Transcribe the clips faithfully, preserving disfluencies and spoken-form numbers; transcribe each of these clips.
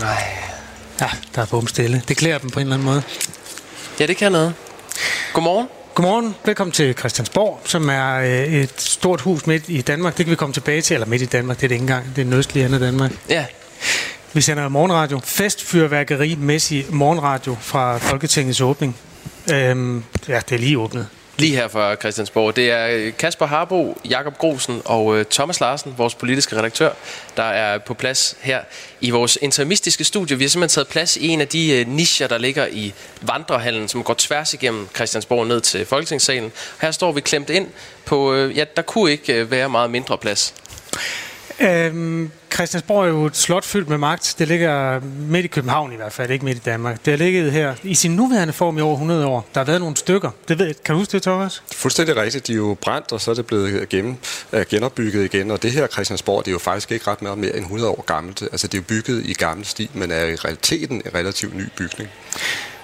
Nej. Ja, der er bomstille. Det klæder dem på en eller anden måde. Ja, det kan noget. Godmorgen. Godmorgen. Velkommen til Christiansborg, som er et stort hus midt i Danmark. Det kan vi komme tilbage til. Eller midt i Danmark, det er det ikke engang. Det er nødstlige andet Danmark. Ja. Vi sender morgenradio. Festfyrværkeri-mæssig morgenradio fra Folketingets åbning. Øhm, ja, det er lige åbnet. Lige her fra Christiansborg. Det er Kasper Harbo, Jakob Grosen og Thomas Larsen, vores politiske redaktør, der er på plads her i vores interimistiske studie. Vi har simpelthen taget plads i en af de nicher, der ligger i vandrehallen, som går tværs igennem Christiansborg ned til Folketingssalen. Her står vi klemt ind på, ja, der kunne ikke være meget mindre plads. Øhm, Christiansborg er jo et slot fyldt med magt. Det ligger midt i København i hvert fald, ikke midt i Danmark. Det har ligget her i sin nuværende form i over hundrede år. Der har været nogle stykker. Det ved, kan du huske det, Thomas? Fuldstændig rigtigt. De er jo brændt, og så er det blevet gennem, genopbygget igen. Og det her Christiansborg, det er jo faktisk ikke ret meget mere end hundrede år gammelt. Altså det er jo bygget i gammel stil, men er i realiteten en relativt ny bygning.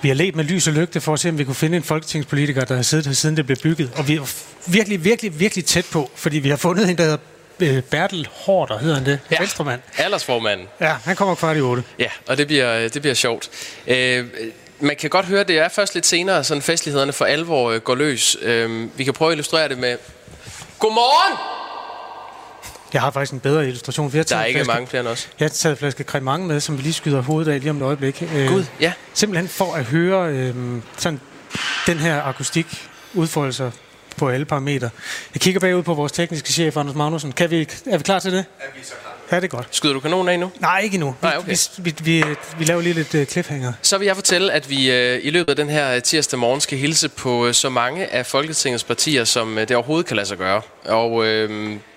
Vi har ledt med lys og lygte for at se, om vi kunne finde en folketingspolitiker, der har siddet her, siden det blev bygget. Og vi er virkelig, virkelig, virkelig tæt på, fordi vi har fundet en, der Bertel Haarder hedder han det, ja. Venstremand. Aldersformanden. Ja, han kommer kvart i otte. Ja, og det bliver, det bliver sjovt. Øh, man kan godt høre, det er først lidt senere, sådan festlighederne for alvor går løs. Øh, vi kan prøve at illustrere det med... Godmorgen! Jeg har faktisk en bedre illustration. Vi har taget der er ikke flaske, mange flere end os. Jeg har taget en flaske cremant med, som vi lige skyder hovedet af lige om et øjeblik. Øh, Gud, ja. Simpelthen for at høre øh, sådan den her akustik udfolde sig på alle parametre. Jeg kigger bagud på vores tekniske chef, Anders Magnussen. Kan vi, er vi klar til det? Er vi så klar? Ja, det er godt. Skyder du kanonen af nu? Nej, ikke endnu. Nej, okay. vi, vi, vi, vi laver lige lidt uh, cliffhanger. Så vil jeg fortælle, at vi uh, i løbet af den her tirsdag morgen skal hilse på uh, så mange af Folketingets partier, som uh, det overhovedet kan lade sig gøre. Og uh,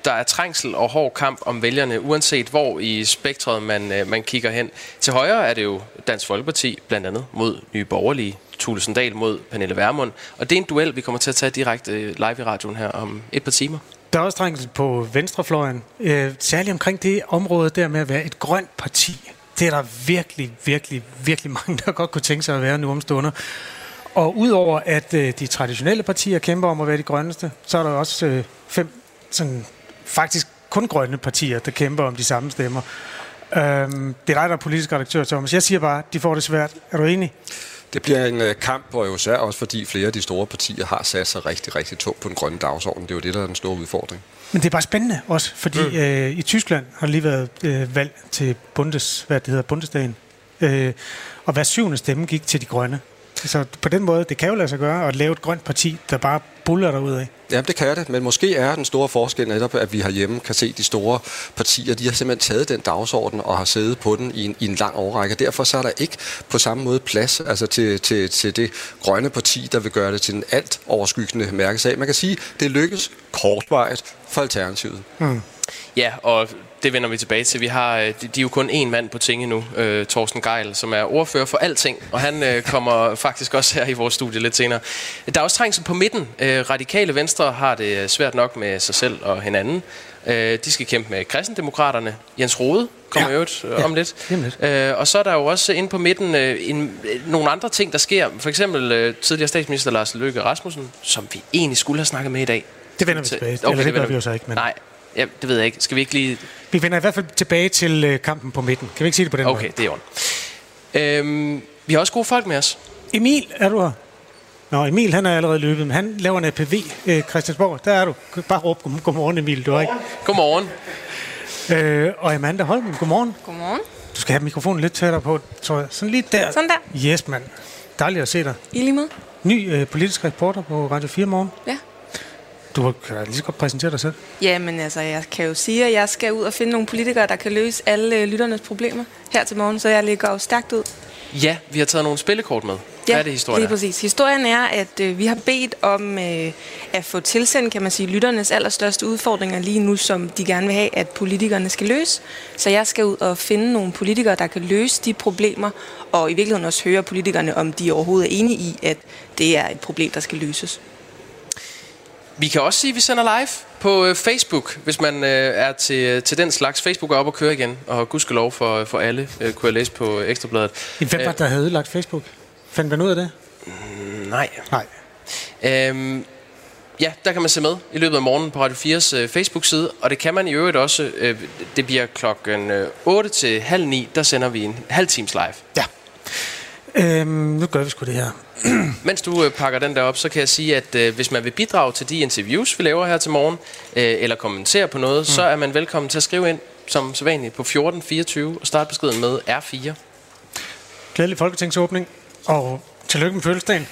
der er trængsel og hård kamp om vælgerne, uanset hvor i spektret man, uh, man kigger hen. Til højre er det jo Dansk Folkeparti, blandt andet mod Nye Borgerlige. Thulesen Dahl mod Pernille Vermund. Og det er en duel, vi kommer til at tage direkte live i radioen her om et par timer. Der er også trængsel på venstrefløjen. Øh, særligt omkring det område der med at være et grønt parti. Det er der virkelig, virkelig, virkelig mange, der godt kunne tænke sig at være nu om stunder. Og udover at øh, de traditionelle partier kæmper om at være de grønneste, så er der også øh, fem sådan, faktisk kun grønne partier, der kæmper om de samme stemmer. Øh, det er dig, der er politisk redaktør, Thomas. Jeg siger bare, de får det svært. Er du enig? Det bliver en kamp, og jo især også fordi flere af de store partier har sat sig rigtig, rigtig tungt på den grønne dagsorden. Det er jo det, der er den store udfordring. Men det er bare spændende også, fordi mm. øh, i Tyskland har lige været øh, valg til Bundes, hvad det hedder, Bundesdagen. Øh, og hver syvende stemme gik til de grønne. Så på den måde, det kan jo lade sig gøre at lave et grønt parti, der bare buller derudad. Ja, det kan det, men måske er den store forskel netop, at vi herhjemme kan se de store partier, de har simpelthen taget den dagsorden og har siddet på den i en, i en lang årrække. Derfor så er der ikke på samme måde plads altså til, til, til det grønne parti, der vil gøre det til en alt overskyggende mærkesag. Man kan sige, det lykkes kortvarigt for Alternativet. Mm. Ja, og det vender vi tilbage til. Vi har, de, de er jo kun én mand på tinget nu, øh, Torsten Geil, som er ordfører for alting, og han øh, kommer faktisk også her i vores studie lidt senere. Der er også trængsel på midten. Øh, radikale Venstre har det svært nok med sig selv og hinanden. Øh, de skal kæmpe med kristendemokraterne. Jens Rohde kommer jo ja. øh, om ja. lidt. Øh, og så er der jo også inde på midten øh, en, øh, nogle andre ting, der sker. For eksempel øh, tidligere statsminister Lars Løkke Rasmussen, som vi egentlig skulle have snakket med i dag. Det vender vi tilbage. Okay, Eller det gør vi jo så ikke, men... Nej. Ja, det ved jeg ikke. Skal vi ikke lige... Vi vender i hvert fald tilbage til kampen på midten. Kan vi ikke sige det på den okay, måde? Okay, det er ordentligt. Øhm, vi har også gode folk med os. Emil, er du her? Nå, Emil, han er allerede løbet, men han laver en A P V. Øh, Christiansborg, der er du. Bare råb, godmorgen Emil, du er ikke? Godmorgen. øh, og Amanda Holmen, godmorgen. Godmorgen. Du skal have mikrofonen lidt tættere på, tror jeg. Sådan lige der. Sådan der. Yes, mand. Dejligt at se dig. I lige med. Ny øh, politisk reporter på Radio fire morgen. Ja. Du kan lige så godt præsentere dig selv. Jamen altså, jeg kan jo sige, at jeg skal ud og finde nogle politikere, der kan løse alle lytternes problemer her til morgen, så jeg ligger jo stærkt ud. Ja, vi har taget nogle spillekort med. Ja, hvad er det historien? Lige præcis. Historien er, at øh, vi har bedt om øh, at få tilsendt, kan man sige, lytternes allerstørste udfordringer lige nu, som de gerne vil have, at politikerne skal løse. Så jeg skal ud og finde nogle politikere, der kan løse de problemer, og i virkeligheden også høre politikerne, om de overhovedet er enige i, at det er et problem, der skal løses. Vi kan også sige, at vi sender live på Facebook, hvis man øh, er til, til den slags. Facebook er op og køre igen, og gudskelov for, for alle, øh, kunne jeg læse på Ekstrabladet. Hvem var der havde lagt Facebook? Fandt man ud af det? Mm, nej. Nej. Øhm, ja, der kan man se med i løbet af morgenen på Radio fires øh, Facebook-side, og det kan man i øvrigt også. Øh, det bliver klokken otte til halv ni, der sender vi en halv times live. Ja. Øhm, nu gør vi sgu det her. Mens du øh, pakker den der op, så kan jeg sige, at øh, hvis man vil bidrage til de interviews, vi laver her til morgen, øh, eller kommentere på noget, mm. så er man velkommen til at skrive ind, som sædvanligt, på fjorten fireogtyve og starte beskeden med R fire. Glædelig folketingsåbning, og tillykke med fødselsdagen.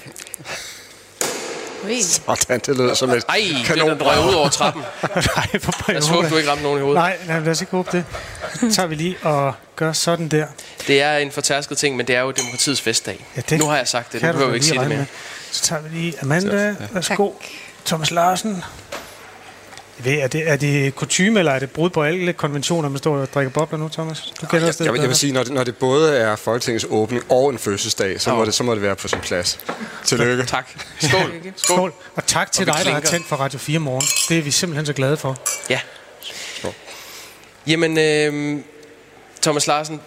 Sådan, det lyder som et kanon. Ej, den drøg ud over trappen. Nej, for jeg håber, du ikke ramte nogen i hovedet. Nej, nej, lad os ikke håbe det. Så tager vi lige og gør sådan der. Det er en fortærsket ting, men det er jo demokratiets festdag. Ja, nu har jeg sagt det, nu behøver vi ikke sige det mere. Med. Så tager vi lige Amanda. Værsgo. Ja. Thomas Larsen. Er det, er det kutume, eller er det brud på alle konventioner, man står og drikker bobler nu, Thomas? Du kender det. Jeg, jeg vil sige, når det, når det både er Folketingets åbning og en fødselsdag, så, oh. må, det, så må det være på sin plads. Tillykke. Tak. Skål. Skål. Skål. Og tak til og dig, klinker. Der har tændt for Radio fire morgen. Det er vi simpelthen så glade for. Ja. Skål. Jamen, øh, Thomas Larsen,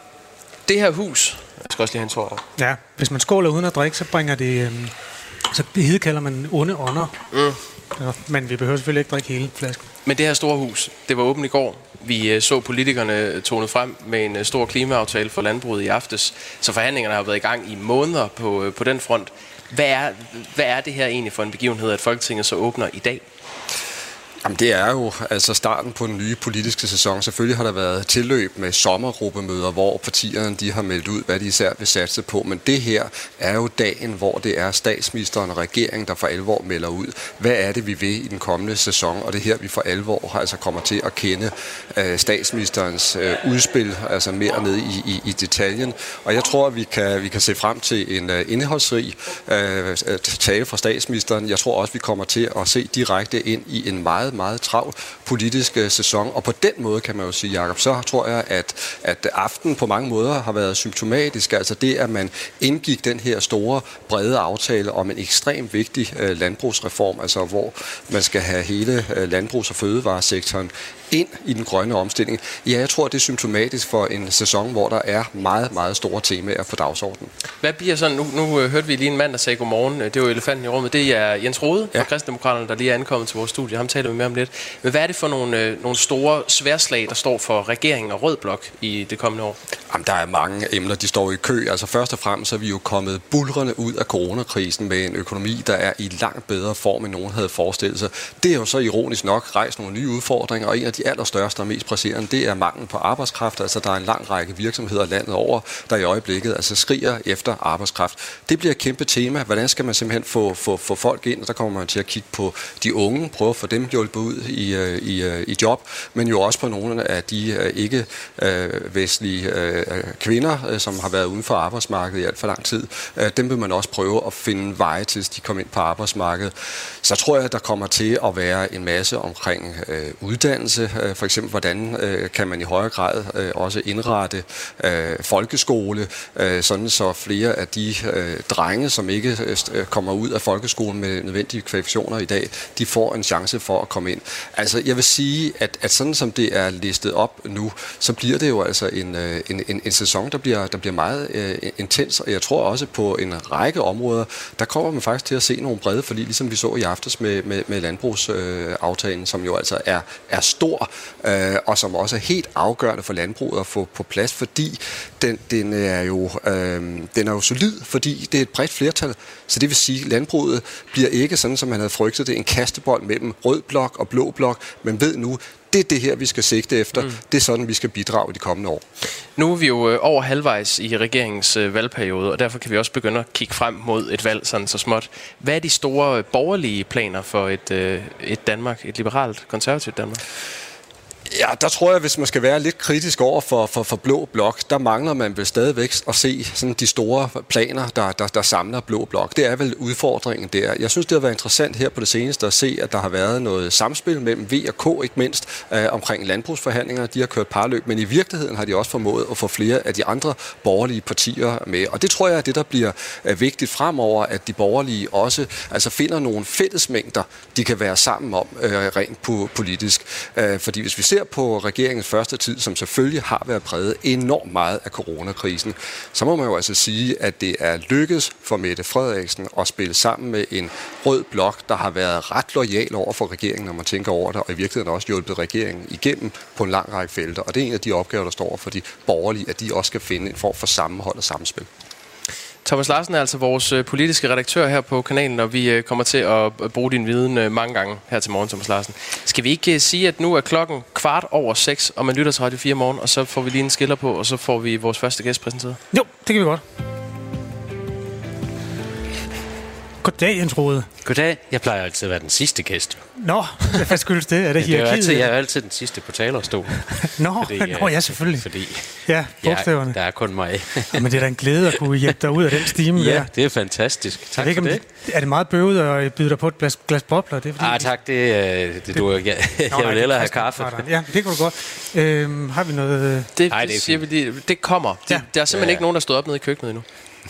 det her hus... Jeg skal også lige have en tår op. Ja, hvis man skåler uden at drikke, så bringer det... Øh, så hedkalder man onde ånder. Mm. Ja, men vi behøver selvfølgelig ikke drikke hele flasken. Men det her store hus, det var åbent i går. Vi øh, så politikerne tone frem med en øh, stor klimaaftale for landbruget i aftes. Så forhandlingerne har været i gang i måneder på, øh, på den front. Hvad er, hvad er det her egentlig for en begivenhed, at Folketinget så åbner i dag? Jamen, det er jo altså starten på den nye politiske sæson. Selvfølgelig har der været tilløb med sommergruppemøder, hvor partierne de har meldt ud, hvad de især vil satse på. Men det her er jo dagen, hvor det er statsministeren og regeringen, der for alvor melder ud, hvad er det, vi vil i den kommende sæson. Og det her, vi for alvor altså kommer til at kende øh, statsministerens øh, udspil, altså mere ned i, i, i detaljen. Og jeg tror, at vi kan, vi kan se frem til en øh, indholdsrig øh, tale fra statsministeren. Jeg tror også, vi kommer til at se direkte ind i en meget meget travl politisk sæson, og på den måde kan man jo sige, Jakob, så tror jeg, at, at aftenen på mange måder har været symptomatisk, altså det, at man indgik den her store, brede aftale om en ekstremt vigtig uh, landbrugsreform, altså hvor man skal have hele uh, landbrugs- og fødevaresektoren ind i den grønne omstilling. Ja, jeg tror, det er symptomatisk for en sæson, hvor der er meget, meget store temaer på dagsordenen. Hvad bliver sådan, nu, nu hørte vi lige en mand, der sagde godmorgen, det var elefanten i rummet, det er Jens Rohde fra ja. Kristendemokraterne, der lige er ankommet til vores studie, ham taler vi mere om lidt. Men hvad er det for nogle, nogle store sværslag, der står for regeringen og Rød Blok i det kommende år? Jamen, der er mange emner, de står i kø. Altså først og fremmest er vi jo kommet bulrende ud af coronakrisen med en økonomi, der er i langt bedre form, end nogen havde forestillet sig. Det er jo så ironisk nok rejst nogle nye udfordringer, og en af de allerstørste og mest presserende, det er manglen på arbejdskraft. Altså der er en lang række virksomheder landet over, der i øjeblikket altså skriger efter arbejdskraft. Det bliver et kæmpe tema. Hvordan skal man simpelthen få, få, få folk ind? Og der kommer man til at kigge på de unge, prøve at få dem hjulpet ud i, i, i job, men jo også på nogle af de ikke øh, vestlige øh, kvinder, som har været uden for arbejdsmarkedet i alt for lang tid. Dem vil man også prøve at finde veje til, at de kommer ind på arbejdsmarkedet. Så tror jeg, der kommer til at være en masse omkring øh, uddannelse. For eksempel, hvordan kan man i højere grad også indrette folkeskole, sådan så flere af de drenge, som ikke kommer ud af folkeskolen med nødvendige kvalifikationer i dag, de får en chance for at komme ind. Altså, jeg vil sige, at, at sådan som det er listet op nu, så bliver det jo altså en, en, en, en sæson, der bliver, der bliver meget uh, intens, og jeg tror også på en række områder, der kommer man faktisk til at se nogle brede forlig, ligesom vi så i aftes med, med, med landbrugsaftalen, som jo altså er, er stor, og som også er helt afgørende for landbruget at få på plads, fordi den, den, er jo, øh, den er jo solid, fordi det er et bredt flertal. Så det vil sige, at landbruget bliver ikke sådan, som man havde frygtet det, en kastebold mellem rød blok og blå blok. Man ved nu, det er det her, vi skal sigte efter. Mm. Det er sådan, vi skal bidrage i de kommende år. Nu er vi jo over halvvejs i regeringens valgperiode, og derfor kan vi også begynde at kigge frem mod et valg sådan så småt. Hvad er de store borgerlige planer for et, et Danmark, et liberalt, konservativt Danmark? Ja, der tror jeg, hvis man skal være lidt kritisk over for, for, for Blå Blok, der mangler man vel stadigvæk at se sådan de store planer, der, der, der samler Blå Blok. Det er vel udfordringen der. Jeg synes, det har været interessant her på det seneste at se, at der har været noget samspil mellem V og K, ikke mindst øh, omkring landbrugsforhandlinger. De har kørt parløb, men i virkeligheden har de også formået at få flere af de andre borgerlige partier med. Og det tror jeg er det, der bliver vigtigt fremover, at de borgerlige også altså finder nogle fællesmængder, de kan være sammen om øh, rent po- politisk. Øh, fordi hvis vi ser ser på regeringens første tid, som selvfølgelig har været præget enormt meget af coronakrisen, så må man jo altså sige, at det er lykkedes for Mette Frederiksen at spille sammen med en rød blok, der har været ret lojal over for regeringen, når man tænker over det, og i virkeligheden også hjulpet regeringen igennem på en lang række felter. Og det er en af de opgaver, der står for de borgerlige, at de også skal finde en form for sammenhold og samspil. Thomas Larsen er altså vores politiske redaktør her på kanalen, og vi kommer til at bruge din viden mange gange her til morgen, Thomas Larsen. Skal vi ikke sige, at nu er klokken kvart over seks, og man lytter til Radio fire morgen, og så får vi lige en skiller på, og så får vi vores første gæst præsenteret? Jo, det kan vi godt. Goddag, Jens Rode. Goddag. Jeg plejer altid at være den sidste gæst. Nå, hvad skyldes det? Er det hierarkiet? Det er altid, jeg er altid den sidste på talerstolen. Nå, fordi, nå, ja, selvfølgelig. Fordi ja, bogstaverne. Der er kun mig. Men det er da en glæde at kunne hjælpe dig ud af den stime. Ja, der. Det er fantastisk. Tak ikke, for det. det. Er det meget bøvet at byde dig på et glas, glas bobler? Det er, fordi, ah, tak. Det, øh, det, det du jeg, jeg nå, vil hellere have kaffe. Ja, det kan du godt. Øhm, har vi noget? Det, Ej, det, det siger vi lige. Det kommer. Det, ja. Der er simpelthen ja. ikke nogen, der står op nede i køkkenet endnu.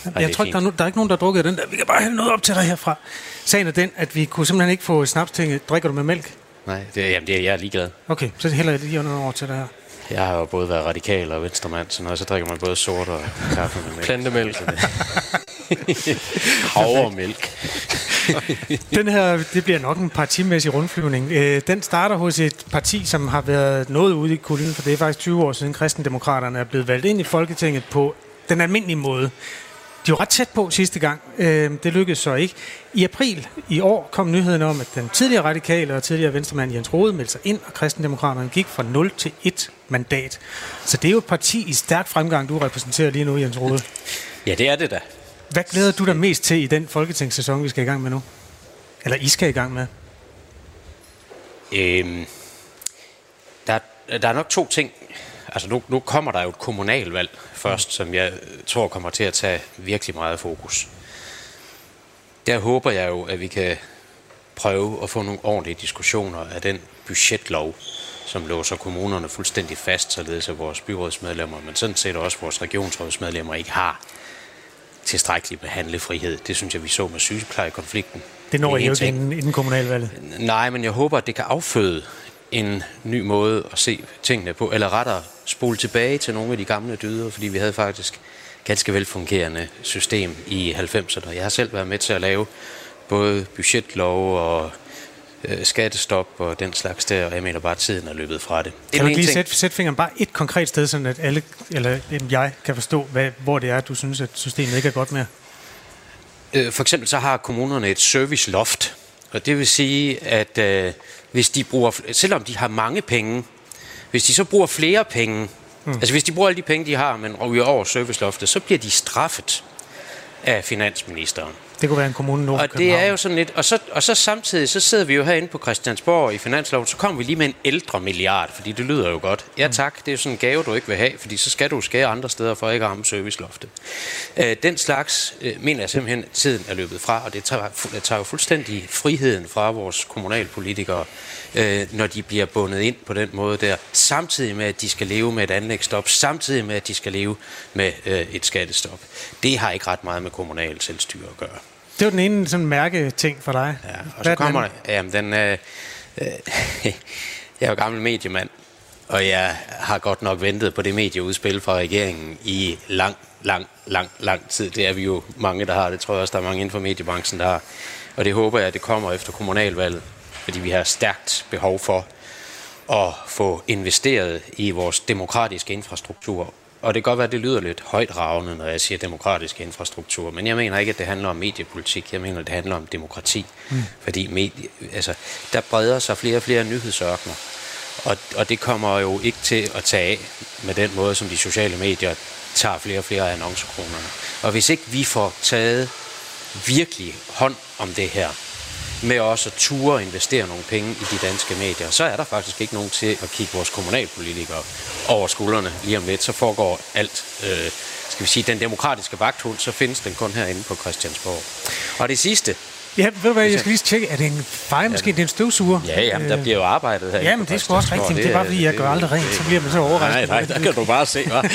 Ej, jeg tror ikke, der, no- der er ikke nogen, der har drukket den der. Vi kan bare have noget op til dig herfra. Sagen er den, at vi kunne simpelthen ikke få snapstinget. Drikker du med mælk? Nej, det, jamen det er jeg ligeglad. Okay, så heller jeg lige noget over til dig her. Jeg har jo både været radikal og venstremand, så når så drikker man både sort og kaffe med mælk. Plantemælk. Havre-mælk. Den her, det bliver nok en partimæssig rundflyvning. Øh, den starter hos et parti, som har været noget ude i kulden, for det er faktisk tyve år siden Kristendemokraterne er blevet valgt ind i Folketinget på den almindelige måde. De var ret tæt på sidste gang. Øh, det lykkedes så ikke. I april i år kom nyheden om, at den tidligere radikale og tidligere venstremand Jens Rohde meldte sig ind, og Kristendemokraterne gik fra nul til et mandat. Så det er jo et parti i stærk fremgang, du repræsenterer lige nu, Jens Rohde. Ja, det er det da. Hvad glæder du dig mest til i den folketingssæson, vi skal i gang med nu? Eller I skal i gang med? Øhm, der, der er nok to ting. Altså nu, nu kommer der jo et kommunalvalg først, som jeg tror kommer til at tage virkelig meget fokus. Der håber jeg jo, at vi kan prøve at få nogle ordentlige diskussioner af den budgetlov, som låser kommunerne fuldstændig fast, således at vores byrådsmedlemmer, men sådan set også vores regionsrådsmedlemmer ikke har tilstrækkelig behandlefrihed. Det synes jeg, vi så med sygeplejekonflikten. Det når I jo ikke inden kommunalvalget. Nej, men jeg håber, at det kan afføde en ny måde at se tingene på, eller rettere spole tilbage til nogle af de gamle dyder, fordi vi havde faktisk ganske velfungerende system i halvfemserne. Jeg har selv været med til at lave både budgetlov og øh, skattestop og den slags der, og jeg mener bare, at tiden er løbet fra det. Kan du lige sætte, sætte fingeren bare et konkret sted, sådan at alle, eller jeg kan forstå, hvad, hvor det er, du synes, at systemet ikke er godt mere? Øh, for eksempel så har kommunerne et serviceloft, og det vil sige, at øh, hvis de bruger, selvom de har mange penge, hvis de så bruger flere penge, mm. altså hvis de bruger alle de penge, de har, men ryger over serviceloftet, så bliver de straffet af finansministeren. Det kunne være en kommune nord i København. Og det er jo sådan lidt, og så, og så samtidig, så sidder vi jo herinde på Christiansborg i finansloven, så kommer vi lige med en ældre milliard, fordi det lyder jo godt. Ja tak, det er jo sådan en gave, du ikke vil have, fordi så skal du skære andre steder for at ikke ramme serviceloftet. Øh, den slags, øh, mener jeg simpelthen, tiden er løbet fra, og det tager, det tager jo fuldstændig friheden fra vores kommunalpolitikere, øh, når de bliver bundet ind på den måde der, samtidig med, at de skal leve med et anlægsstop, samtidig med, at de skal leve med øh, et skattestop. Det har ikke ret meget med kommunal selvstyre at gøre. Det var den ene sådan mærketing for dig. Ja, og hvad så kommer den? Der, jamen, den øh, øh, jeg er jo gammel mediemand, og jeg har godt nok ventet på det medieudspil fra regeringen i lang, lang, lang, lang tid. Det er vi jo mange, der har. Det tror jeg også, der er mange inden for mediebranchen, der har. Og det håber jeg, at det kommer efter kommunalvalget, fordi vi har stærkt behov for at få investeret i vores demokratiske infrastruktur. Og det kan godt være, at det lyder lidt højtragende, når jeg siger demokratisk infrastruktur, men jeg mener ikke, at det handler om mediepolitik, jeg mener, at det handler om demokrati. Mm. Fordi medie, altså, der breder sig flere og flere nyhedsørkener, og, og det kommer jo ikke til at tage af med den måde, som de sociale medier tager flere og flere af annoncekronerne. Og hvis ikke vi får taget virkelig hånd om det her, med også at ture og investere nogle penge i de danske medier, så er der faktisk ikke nogen til at kigge vores kommunalpolitikere over skuldrene lige om lidt. Så foregår alt, øh, skal vi sige, den demokratiske vagthund, så findes den kun herinde på Christiansborg. Og det sidste, Ja, ved du hvad, jeg skal lige tjekke, er det en fejl måske, ja. Det er en støvsuger? Ja, jamen, der bliver jo arbejdet her. Jamen, det er sgu også rigtigt, det er bare fordi, jeg gør aldrig rent, så bliver man så overrasket. Nej, nej, der kan du bare se, hva'?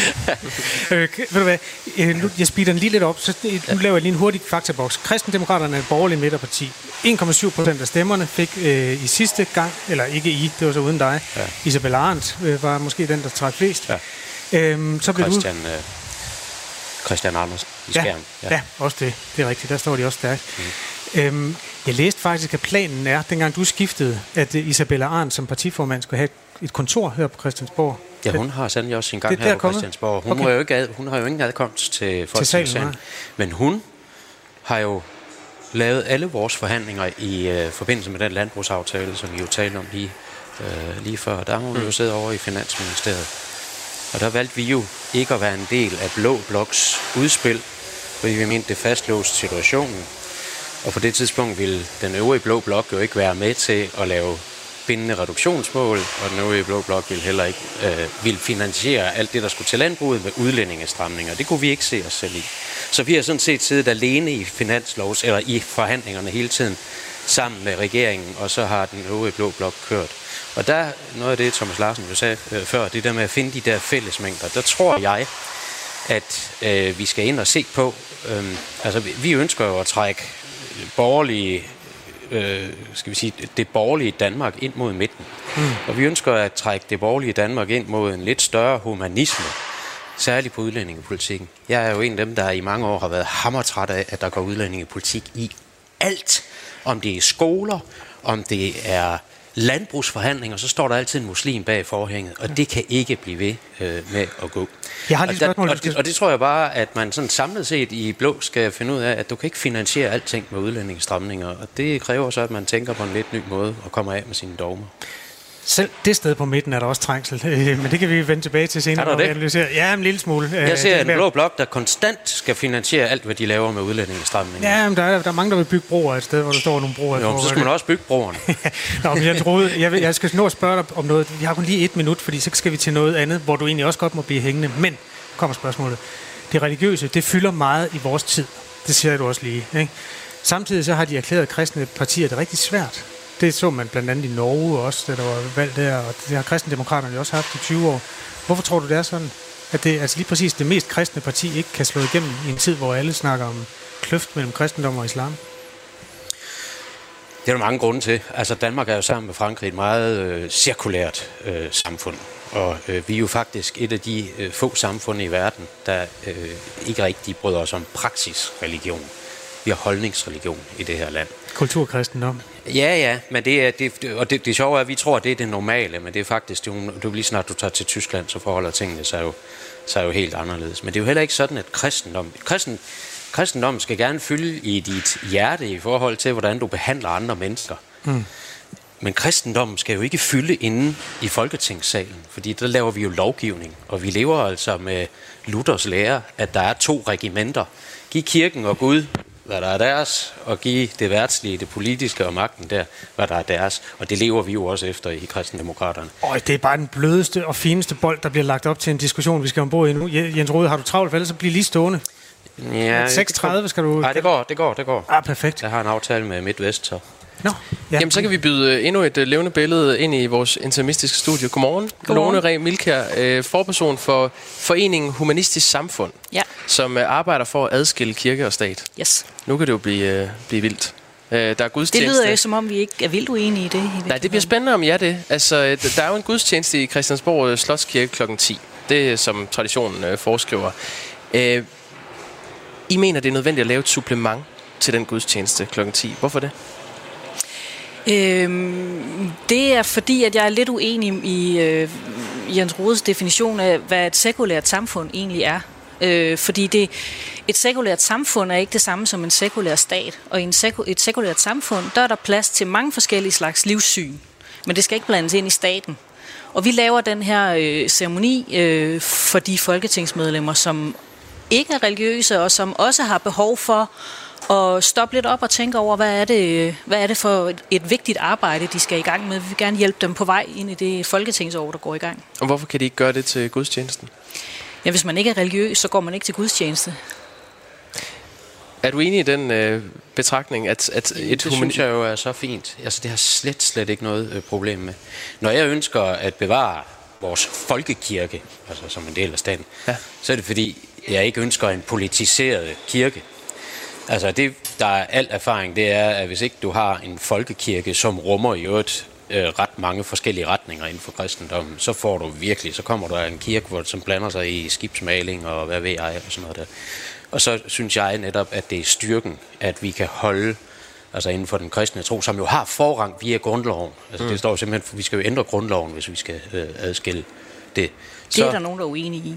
øh, ved du hvad, øh, nu, jeg speeder den lige lidt op, så nu ja. laver jeg lige en hurtig faktaboks. Kristendemokraterne er et borgerligt midterparti. en komma syv procent af stemmerne fik øh, i sidste gang, eller ikke i, det var så uden dig, ja. Isabel Arendt øh, var måske den, der trak flest. Ja. Øhm, så blev Christian, du... Øh, Christian Andersen i ja. Skærmen. Ja. ja, også det, det er rigtigt, der står de også stærkt. Mm. Øhm, jeg læste faktisk, at planen er, dengang du skiftede, at Isabella Arendt som partiformand skulle have et kontor her på Christiansborg. Ja, hun har sandelig også en gang her på kommet. Christiansborg. Hun, okay. jo ikke ad, hun har jo ingen adkomst til Folketingssalen. Men hun har jo lavet alle vores forhandlinger i øh, forbindelse med den landbrugsaftale, som vi jo talte om lige, øh, lige før. Der har hun mm. jo siddet over i Finansministeriet. Og der valgte vi jo ikke at være en del af Blå Bloks udspil, fordi vi mente, det fastlåste situationen. Og på det tidspunkt ville den øvrige blå blok jo ikke være med til at lave bindende reduktionsmål, og den øvrige blå blok ville heller ikke øh, ville finansiere alt det, der skulle til landbruget med udlændingestramninger. Det kunne vi ikke se os selv i. Så vi har sådan set siddet alene i finanslovs, eller i forhandlingerne hele tiden, sammen med regeringen, og så har den øvrige blå blok kørt. Og der noget af det, Thomas Larsen jo sagde øh, før, det der med at finde de der fællesmængder, der tror jeg, at øh, vi skal ind og se på. Øh, altså, vi ønsker jo at trække borgerlige, øh, skal vi sige, det borgerlige Danmark ind mod midten. Mm. Og vi ønsker at trække det borgerlige Danmark ind mod en lidt større humanisme, særligt på udlændingepolitikken. Jeg er jo en af dem, der i mange år har været hammertræt af, at der går udlændingepolitik i alt. Om det er skoler, om det er landbrugsforhandlinger, så står der altid en muslim bag forhænget, og det kan ikke blive ved øh, med at gå. Jeg har og, der, og, det, og det tror jeg bare, at man sådan samlet set i blå skal finde ud af, at du kan ikke finansiere alting med udlændingestramninger, og det kræver så, at man tænker på en lidt ny måde og kommer af med sine dogmer. Selv det sted på midten er der også trængsel, men det kan vi vende tilbage til senere, når vi analyserer. Ja, en lille smule. Jeg ser en blå blok, der konstant skal finansiere alt, hvad de laver med udlændingestramninger. Ja, men der er, der er mange, der vil bygge broer et sted, hvor der står nogle broer. Jo, så skal man også bygge broerne. Nå, men jeg troede, jeg, vil, jeg skal nå at spørge dig om noget. Vi har kun lige et minut, fordi så skal vi til noget andet, hvor du egentlig også godt må blive hængende. Men, kommer spørgsmålet. Det religiøse, det fylder meget i vores tid. Det siger du også lige. Ikke? Samtidig så har de erklæret kristne partier det rigtig svært. Det så man blandt andet i Norge også, da der var valg der, og det har kristendemokraterne jo også haft i tyve år. Hvorfor tror du, det er sådan, at det altså lige præcis det mest kristne parti ikke kan slå igennem i en tid, hvor alle snakker om kløft mellem kristendom og islam? Det er der mange grunde til. Altså Danmark er jo sammen med Frankrig et meget øh, cirkulært øh, samfund, og øh, vi er jo faktisk et af de øh, få samfund i verden, der øh, ikke rigtig bryder os om praksisreligion. Vi har holdningsreligion i det her land. Kulturkristendom. Ja, ja, men det er, det, og det, det sjove er, at vi tror, at det er det normale, men det er faktisk, det, det er lige snart du tager til Tyskland, så forholder tingene sig jo, sig jo helt anderledes. Men det er jo heller ikke sådan, at kristendom, kristen, kristendommen skal gerne fylde i dit hjerte i forhold til, hvordan du behandler andre mennesker. Mm. Men kristendommen skal jo ikke fylde inde i Folketingssalen, fordi der laver vi jo lovgivning, og vi lever altså med Luthers lære, at der er to regimenter. Giv kirken og Gud, hvad der er deres, og give det værtslige, det politiske og magten der, hvad der er deres. Og det lever vi jo også efter i kristendemokraterne. Øj, det er bare den blødeste og fineste bold, der bliver lagt op til en diskussion, vi skal ombord i nu. Jens Rode, har du travlt, for ellers så bliver lige stående. Ja, seks tredive skal du... Nej, det går, det går, det går. Ah, perfekt. Jeg har en aftale med MidtVest, så... Nå, ja. Jamen, så kan vi byde endnu et levende billede ind i vores interimistiske studie. Godmorgen. Godmorgen. Lone Reh Milkjær, forperson for Foreningen Humanistisk Samfund, ja. som arbejder for at adskille kirke og stat. Yes. Nu kan det jo blive, blive vildt. Der er gudstjeneste. Det lyder jo, som om vi ikke er vildt uenige i det. I Nej, det bliver spændende, om I er det. Altså, der er jo en gudstjeneste i Christiansborg Slotskirke klokken ti. Det er, som traditionen foreskriver. I mener, det er nødvendigt at lave et supplement til den gudstjeneste klokken ti. Hvorfor det? Øhm, det er fordi, at jeg er lidt uenig i øh, Jens Rodes definition af, hvad et sekulært samfund egentlig er. Øh, fordi det, et sekulært samfund er ikke det samme som en sekulær stat. Og i en seku, et sekulært samfund, der er der plads til mange forskellige slags livssyn. Men det skal ikke blandes ind i staten. Og vi laver den her øh, ceremoni øh, for de folketingsmedlemmer, som ikke er religiøse, og som også har behov for... Og stoppe lidt op og tænke over, hvad er det, hvad er det for et vigtigt arbejde, de skal i gang med. Vi vil gerne hjælpe dem på vej ind i det folketingsår, der går i gang. Og hvorfor kan de ikke gøre det til gudstjenesten? Ja, hvis man ikke er religiøs, så går man ikke til gudstjeneste. Er du enig i den øh, betragtning, at, at et humanitært... Det synes jeg jo er så fint. Altså, det har slet, slet ikke noget øh, problem med. Når jeg ønsker at bevare vores folkekirke, altså som en del af staten, ja. så er det fordi, jeg ikke ønsker en politiseret kirke. Altså, det, der er al erfaring, det er, at hvis ikke du har en folkekirke, som rummer i øvrigt øh, ret mange forskellige retninger inden for kristendommen, så får du virkelig, så kommer der en kirke, hvor, som blander sig i skibsmaling og hvad ved jeg, og sådan noget der. Og så synes jeg netop, at det er styrken, at vi kan holde, altså inden for den kristne tro, som jo har forrang via grundloven. Altså mm. det står jo simpelthen, for vi skal jo ændre grundloven, hvis vi skal øh, adskille det. Så, det er der nogen, der er uenige i.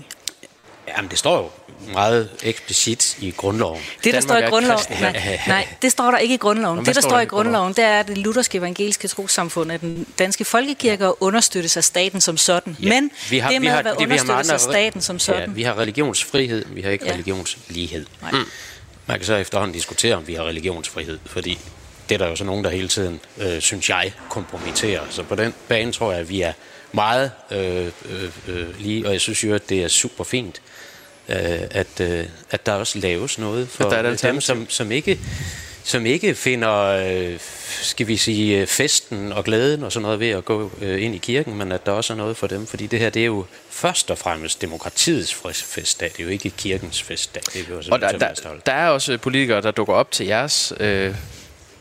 Jamen, det står jo meget eksplicit i grundloven. Det, der står i grundloven, nej, nej, det står der ikke i grundloven. Nå, det, der står, der står i grundloven, det er, at det lutherske evangeliske trossamfund af den danske folkekirke og understøttes af staten som sådan. Ja. Men vi har, det med vi har, at være understøttes af staten som sådan. Ja, vi har religionsfrihed, vi har ikke ja. religionslighed. Mm. Man kan så efterhånden diskutere, om vi har religionsfrihed, fordi det er der jo så nogen, der hele tiden, øh, synes jeg, kompromitterer. Så på den bane tror jeg, at vi er meget øh, øh, øh, lige, og jeg synes jo, at det er super fint, At, at der også laves noget for der dem, som, som, ikke, som ikke finder, skal vi sige, festen og glæden og sådan noget ved at gå ind i kirken, men at der også er noget for dem, fordi det her, det er jo først og fremmest demokratiets festdag, det er jo ikke kirkens festdag. Det er jo og der, der, der er også politikere, der dukker op til jeres... Øh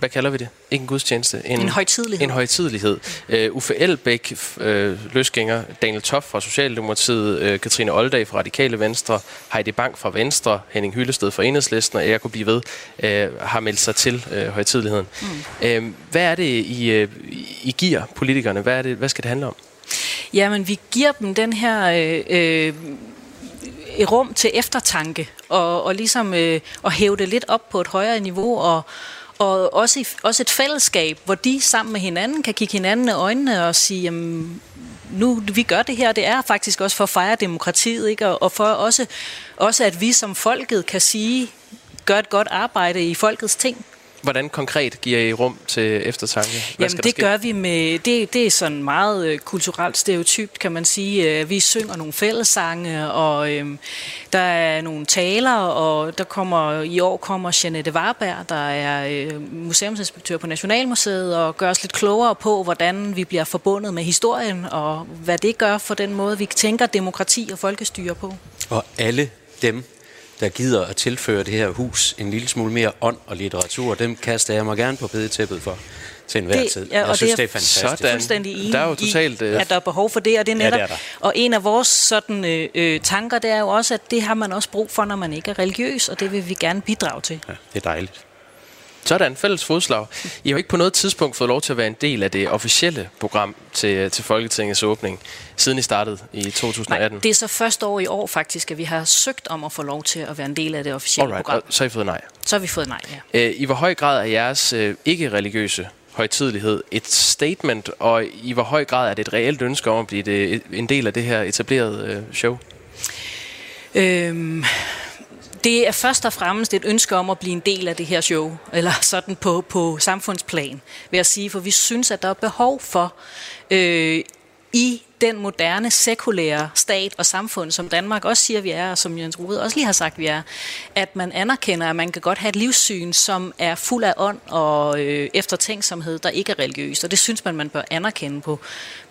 Hvad kalder vi det? Ikke en gudstjeneste. En, en højtidelighed. En højtidelighed. Uh, Uffe Elbæk, uh, løsgænger, Daniel Toft fra Socialdemokratiet, uh, Katrine Oldag fra Radikale Venstre, Heidi Bank fra Venstre, Henning Hyllested fra Enhedslisten, og jeg kunne blive ved, uh, har meldt sig til uh, højtideligheden. Mm. Uh, hvad er det, I, uh, I giver politikerne? Hvad er det, hvad skal det handle om? Jamen, vi giver dem den her... Øh, øh et rum til eftertanke, og, og ligesom øh, at hæve det lidt op på et højere niveau, og, og også, i, også et fællesskab, hvor de sammen med hinanden kan kigge hinanden i øjnene og sige, jamen, nu vi gør det her, det er faktisk også for at fejre demokratiet, ikke? Og, og for også, også, at vi som folket kan sige, gør et godt arbejde i folkets ting. Hvordan konkret giver I rum til eftertanke? Hvad Jamen det gør vi med, det, det er sådan meget kulturelt stereotypt, kan man sige. Vi synger nogle fællessange, og øhm, der er nogle taler, og der kommer, i år kommer Jeanette Varberg, der er øh, museumsinspektør på Nationalmuseet, og gør os lidt klogere på, hvordan vi bliver forbundet med historien, og hvad det gør for den måde, vi tænker demokrati og folkestyre på. Og alle dem, der gider at tilføre det her hus en lille smule mere ånd og litteratur, dem kaster jeg mig gerne på bedetæppet for til enhver det, tid. Ja, jeg synes, det er fantastisk. Sådan, fuldstændig enig der er jo totalt, i, at der er behov for det, og det er netop. Ja, det er og en af vores sådan, øh, tanker, det er jo også, at det har man også brug for, når man ikke er religiøs, og det vil vi gerne bidrage til. Ja, det er dejligt. Sådan, fælles fodslag. I har ikke på noget tidspunkt fået lov til at være en del af det officielle program til, til Folketingets åbning, siden I startede i to tusind og atten. Nej, det er så første år i år faktisk, at vi har søgt om at få lov til at være en del af det officielle Alright, program. Så har I fået nej? Så har vi fået nej, ja. Øh, I hvor høj grad er jeres øh, ikke-religiøse højtidelighed et statement, og i hvor høj grad er det et reelt ønske om at blive det, en del af det her etablerede øh, show? Øhm... Det er først og fremmest et ønske om at blive en del af det her show, eller sådan på, på samfundsplan, vil jeg sige, for vi synes, at der er behov for øh, i den moderne, sekulære stat og samfund, som Danmark også siger, vi er, og som Jens Rohde også lige har sagt, vi er, at man anerkender, at man kan godt have et livssyn, som er fuld af ånd og øh, eftertænksomhed, der ikke er religiøst. Og det synes man, man bør anerkende på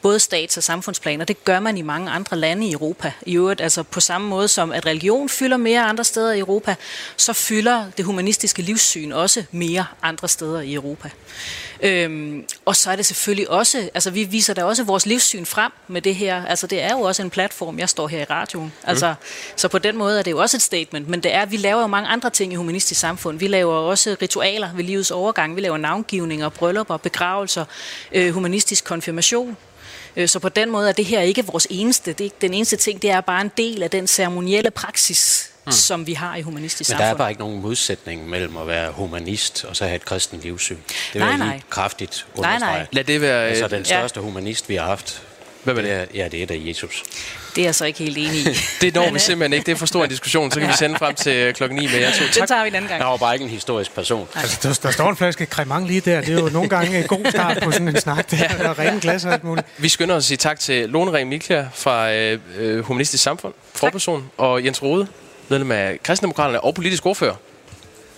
både stats- og samfundsplaner. Det gør man i mange andre lande i Europa. I øvrigt, altså på samme måde som, at religion fylder mere andre steder i Europa, så fylder det humanistiske livssyn også mere andre steder i Europa. Øhm, og så er det selvfølgelig også, altså vi viser da også vores livssyn frem, med det her, altså det er jo også en platform, jeg står her i radioen, altså, mm. så på den måde er det jo også et statement, men det er, vi laver jo mange andre ting i humanistisk samfund, vi laver også ritualer ved livets overgang, vi laver navngivninger, bryllupper, begravelser, øh, humanistisk konfirmation, øh, så på den måde er det her ikke vores eneste, det er ikke den eneste ting, det er bare en del af den ceremonielle praksis, mm. som vi har i humanistisk samfund. Men der er bare ikke nogen modsætning mellem at være humanist og så have et kristent livssyn. Det vil jeg helt kraftigt understrege. Nej, nej. Lad det være... Altså den største ja. humanist, vi har haft. Hvad var det? Ja, det er da Jesus. Det er jeg så ikke helt enig i. Det når vi simpelthen ikke. Det er for stor en diskussion, så kan vi sende frem til klokken ni med jer to. Tak. Det tager vi en anden gang. Jeg var bare ikke en historisk person. Altså, der, der står en flaske cremant lige der. Det er jo nogle gange en god start på sådan en snak. Det er ja. rene glas og alt muligt. Vi skynder os at sige tak til Lone Ree Miclia fra øh, Humanistisk Samfund, forperson, og Jens Rohde, medlem af Kristendemokraterne og politisk ordfører.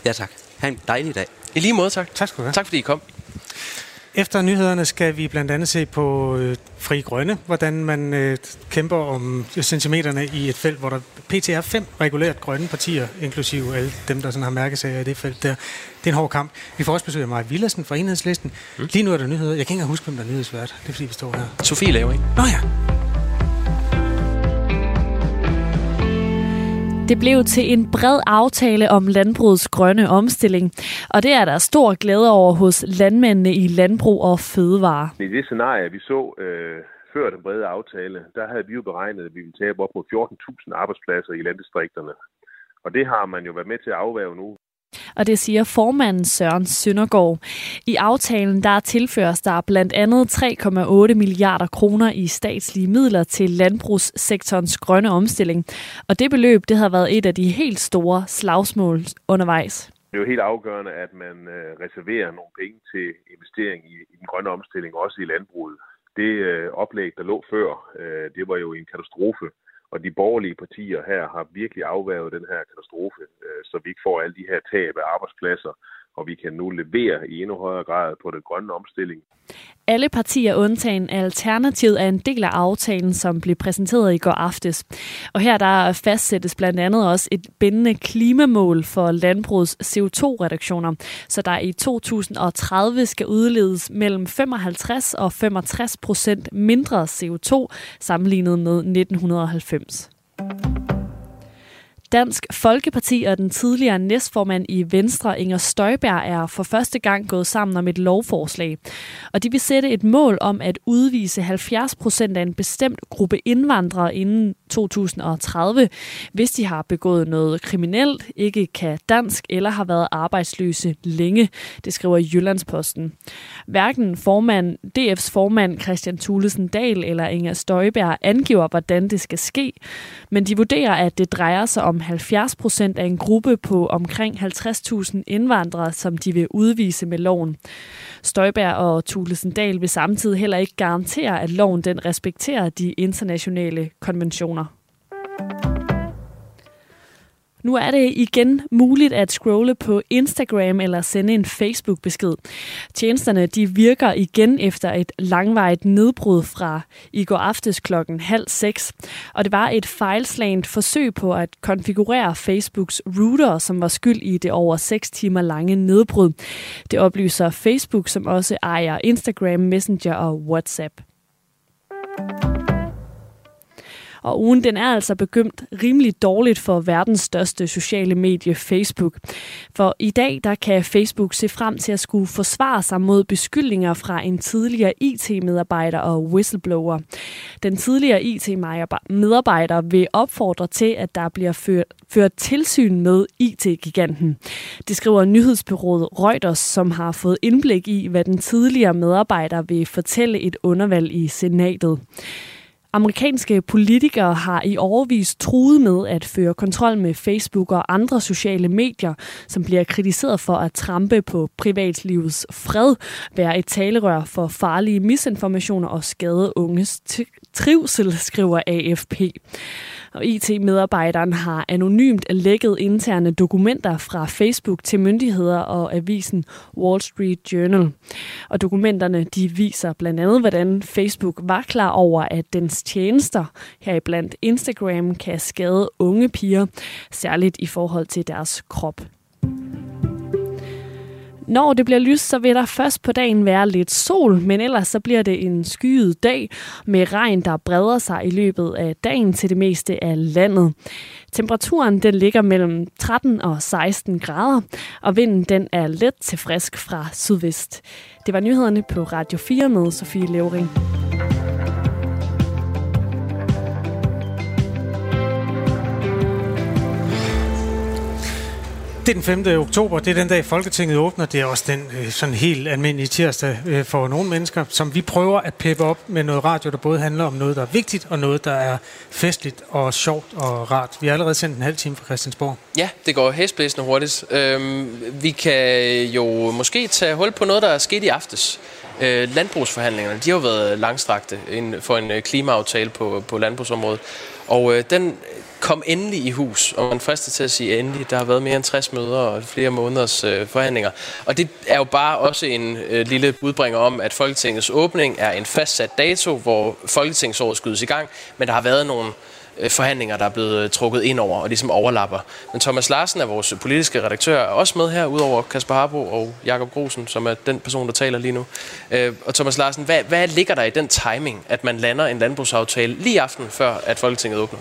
Ja, tak. Ha' en dejlig dag. I lige måde, tak. Tak skal du have. Tak fordi I kom. Efter nyhederne skal vi blandt andet se på øh, Frie Grønne, hvordan man øh, kæmper om centimeterne i et felt, hvor der pt er fem regulært grønne partier, inklusive alle dem, der sådan har mærkesager i det felt der. Det er en hård kamp. Vi får også besøg af Maja Villadsen fra Enhedslisten. Mm. Lige nu er der nyheder. Jeg kan ikke engang huske, hvem der er nyhedsvært. Det er fordi, vi står her. Sofie laver, ikke? Nå ja. Det blev til en bred aftale om landbrugets grønne omstilling, og det er der stor glæde over hos landmændene i Landbrug og Fødevare. I det scenarie, vi så øh, før den brede aftale, der havde vi jo beregnet, at vi ville tabe op mod fjorten tusind arbejdspladser i landdistrikterne. Og det har man jo været med til at afværge nu. Og det siger formanden Søren Søndergaard. I aftalen der tilføres der blandt andet tre komma otte milliarder kroner i statslige midler til landbrugssektorens grønne omstilling. Og det beløb det har været et af de helt store slagsmål undervejs. Det er jo helt afgørende, at man reserverer nogle penge til investering i den grønne omstilling, også i landbruget. Det oplæg, der lå før, det var jo en katastrofe. Og de borgerlige partier her har virkelig afværget den her katastrofe, så vi ikke får alle de her tab af arbejdspladser, og vi kan nu levere i endnu højere grad på den grønne omstilling. Alle partier undtagen Alternativet er en del af aftalen, som blev præsenteret i går aftes. Og her der fastsættes blandt andet også et bindende klimamål for landbrugets C O to reduktioner, så der i to tusind og tredive skal udledes mellem femoghalvtreds og femogtres procent mindre C O to sammenlignet med nitten halvfems. Dansk Folkeparti og den tidligere næstformand i Venstre, Inger Støjberg, er for første gang gået sammen om et lovforslag. Og de vil sætte et mål om at udvise halvfjerds procent af en bestemt gruppe indvandrere inden to tusind og tredive, hvis de har begået noget kriminelt, ikke kan dansk eller har været arbejdsløse længe, det skriver Jyllandsposten. Hverken formand, D F's formand Christian Thulesen Dahl eller Inger Støjberg angiver, hvordan det skal ske, men de vurderer, at det drejer sig om halvfjerds procent af en gruppe på omkring halvtreds tusind indvandrere, som de vil udvise med loven. Støjberg og Thulesen Dahl vil samtidig heller ikke garantere, at loven den respekterer de internationale konventioner. Nu er det igen muligt at scrolle på Instagram eller sende en Facebook-besked. Tjenesterne de virker igen efter et langvarigt nedbrud fra i går aftes klokken halv seks. Og det var et fejlslagent forsøg på at konfigurere Facebooks router, som var skyld i det over seks timer lange nedbrud. Det oplyser Facebook, som også ejer Instagram, Messenger og WhatsApp. Og ugen den er altså begyndt rimelig dårligt for verdens største sociale medie, Facebook. For i dag der kan Facebook se frem til at skulle forsvare sig mod beskyldninger fra en tidligere I T-medarbejder og whistleblower. Den tidligere I T-medarbejder vil opfordre til, at der bliver ført tilsyn med I T-giganten. Det skriver nyhedsbureauet Reuters, som har fået indblik i, hvad den tidligere medarbejder vil fortælle et undervalg i senatet. Amerikanske politikere har i årevis truet med at føre kontrol med Facebook og andre sociale medier, som bliver kritiseret for at trampe på privatlivets fred, være et talerør for farlige misinformationer og skade unges trivsel, skriver A F P. Og I T-medarbejderen har anonymt lækket interne dokumenter fra Facebook til myndigheder og avisen Wall Street Journal. Og dokumenterne de viser blandt andet, hvordan Facebook var klar over, at dens tjenester, heriblandt Instagram, kan skade unge piger, særligt i forhold til deres krop. Når det bliver lyst, så vil der først på dagen være lidt sol, men ellers så bliver det en skyet dag med regn, der breder sig i løbet af dagen til det meste af landet. Temperaturen den ligger mellem tretten og seksten grader, og vinden den er let til frisk fra sydvest. Det var nyhederne på Radio fire med Sofie Levering. Det er den femte oktober, det er den dag, Folketinget åbner. Det er også den sådan helt almindelige tirsdag for nogle mennesker, som vi prøver at peppe op med noget radio, der både handler om noget, der er vigtigt, og noget, der er festligt og sjovt og rart. Vi har allerede sendt en halv time fra Christiansborg. Ja, det går hæsblæsende hurtigt. Øhm, vi kan jo måske tage hul på noget, der er sket i aftes. Øh, landbrugsforhandlingerne, de har jo været langstrakte for en klimaaftale på, på landbrugsområdet, og øh, den... kom endelig i hus, og man frister til at sige endelig. Der har været mere end tres møder og flere måneders øh, forhandlinger. Og det er jo bare også en øh, lille budbringer om, at Folketingets åbning er en fastsat dato, hvor Folketingsåret skydes i gang, men der har været nogle øh, forhandlinger, der er blevet øh, trukket ind over og ligesom overlapper. Men Thomas Larsen er vores politiske redaktør, er også med her, udover Kasper Harbo og Jakob Grosen, som er den person, der taler lige nu. Øh, og Thomas Larsen, hvad, hvad ligger der i den timing, at man lander en landbrugsaftale lige aften, før at Folketinget åbner?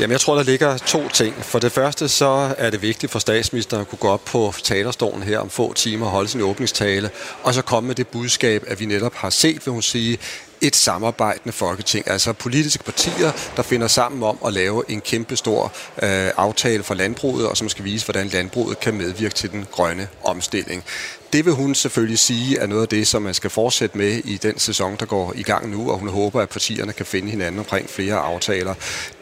Jamen, jeg tror, der ligger to ting. For det første, så er det vigtigt for statsministeren at kunne gå op på talerstolen her om få timer og holde sin åbningstale, og så komme med det budskab, at vi netop har set, vil hun sige, et samarbejdende folketing. Altså politiske partier, der finder sammen om at lave en kæmpestor øh, aftale for landbruget, og som skal vise, hvordan landbruget kan medvirke til den grønne omstilling. Det vil hun selvfølgelig sige er noget af det, som man skal fortsætte med i den sæson, der går i gang nu, og hun håber, at partierne kan finde hinanden omkring flere aftaler.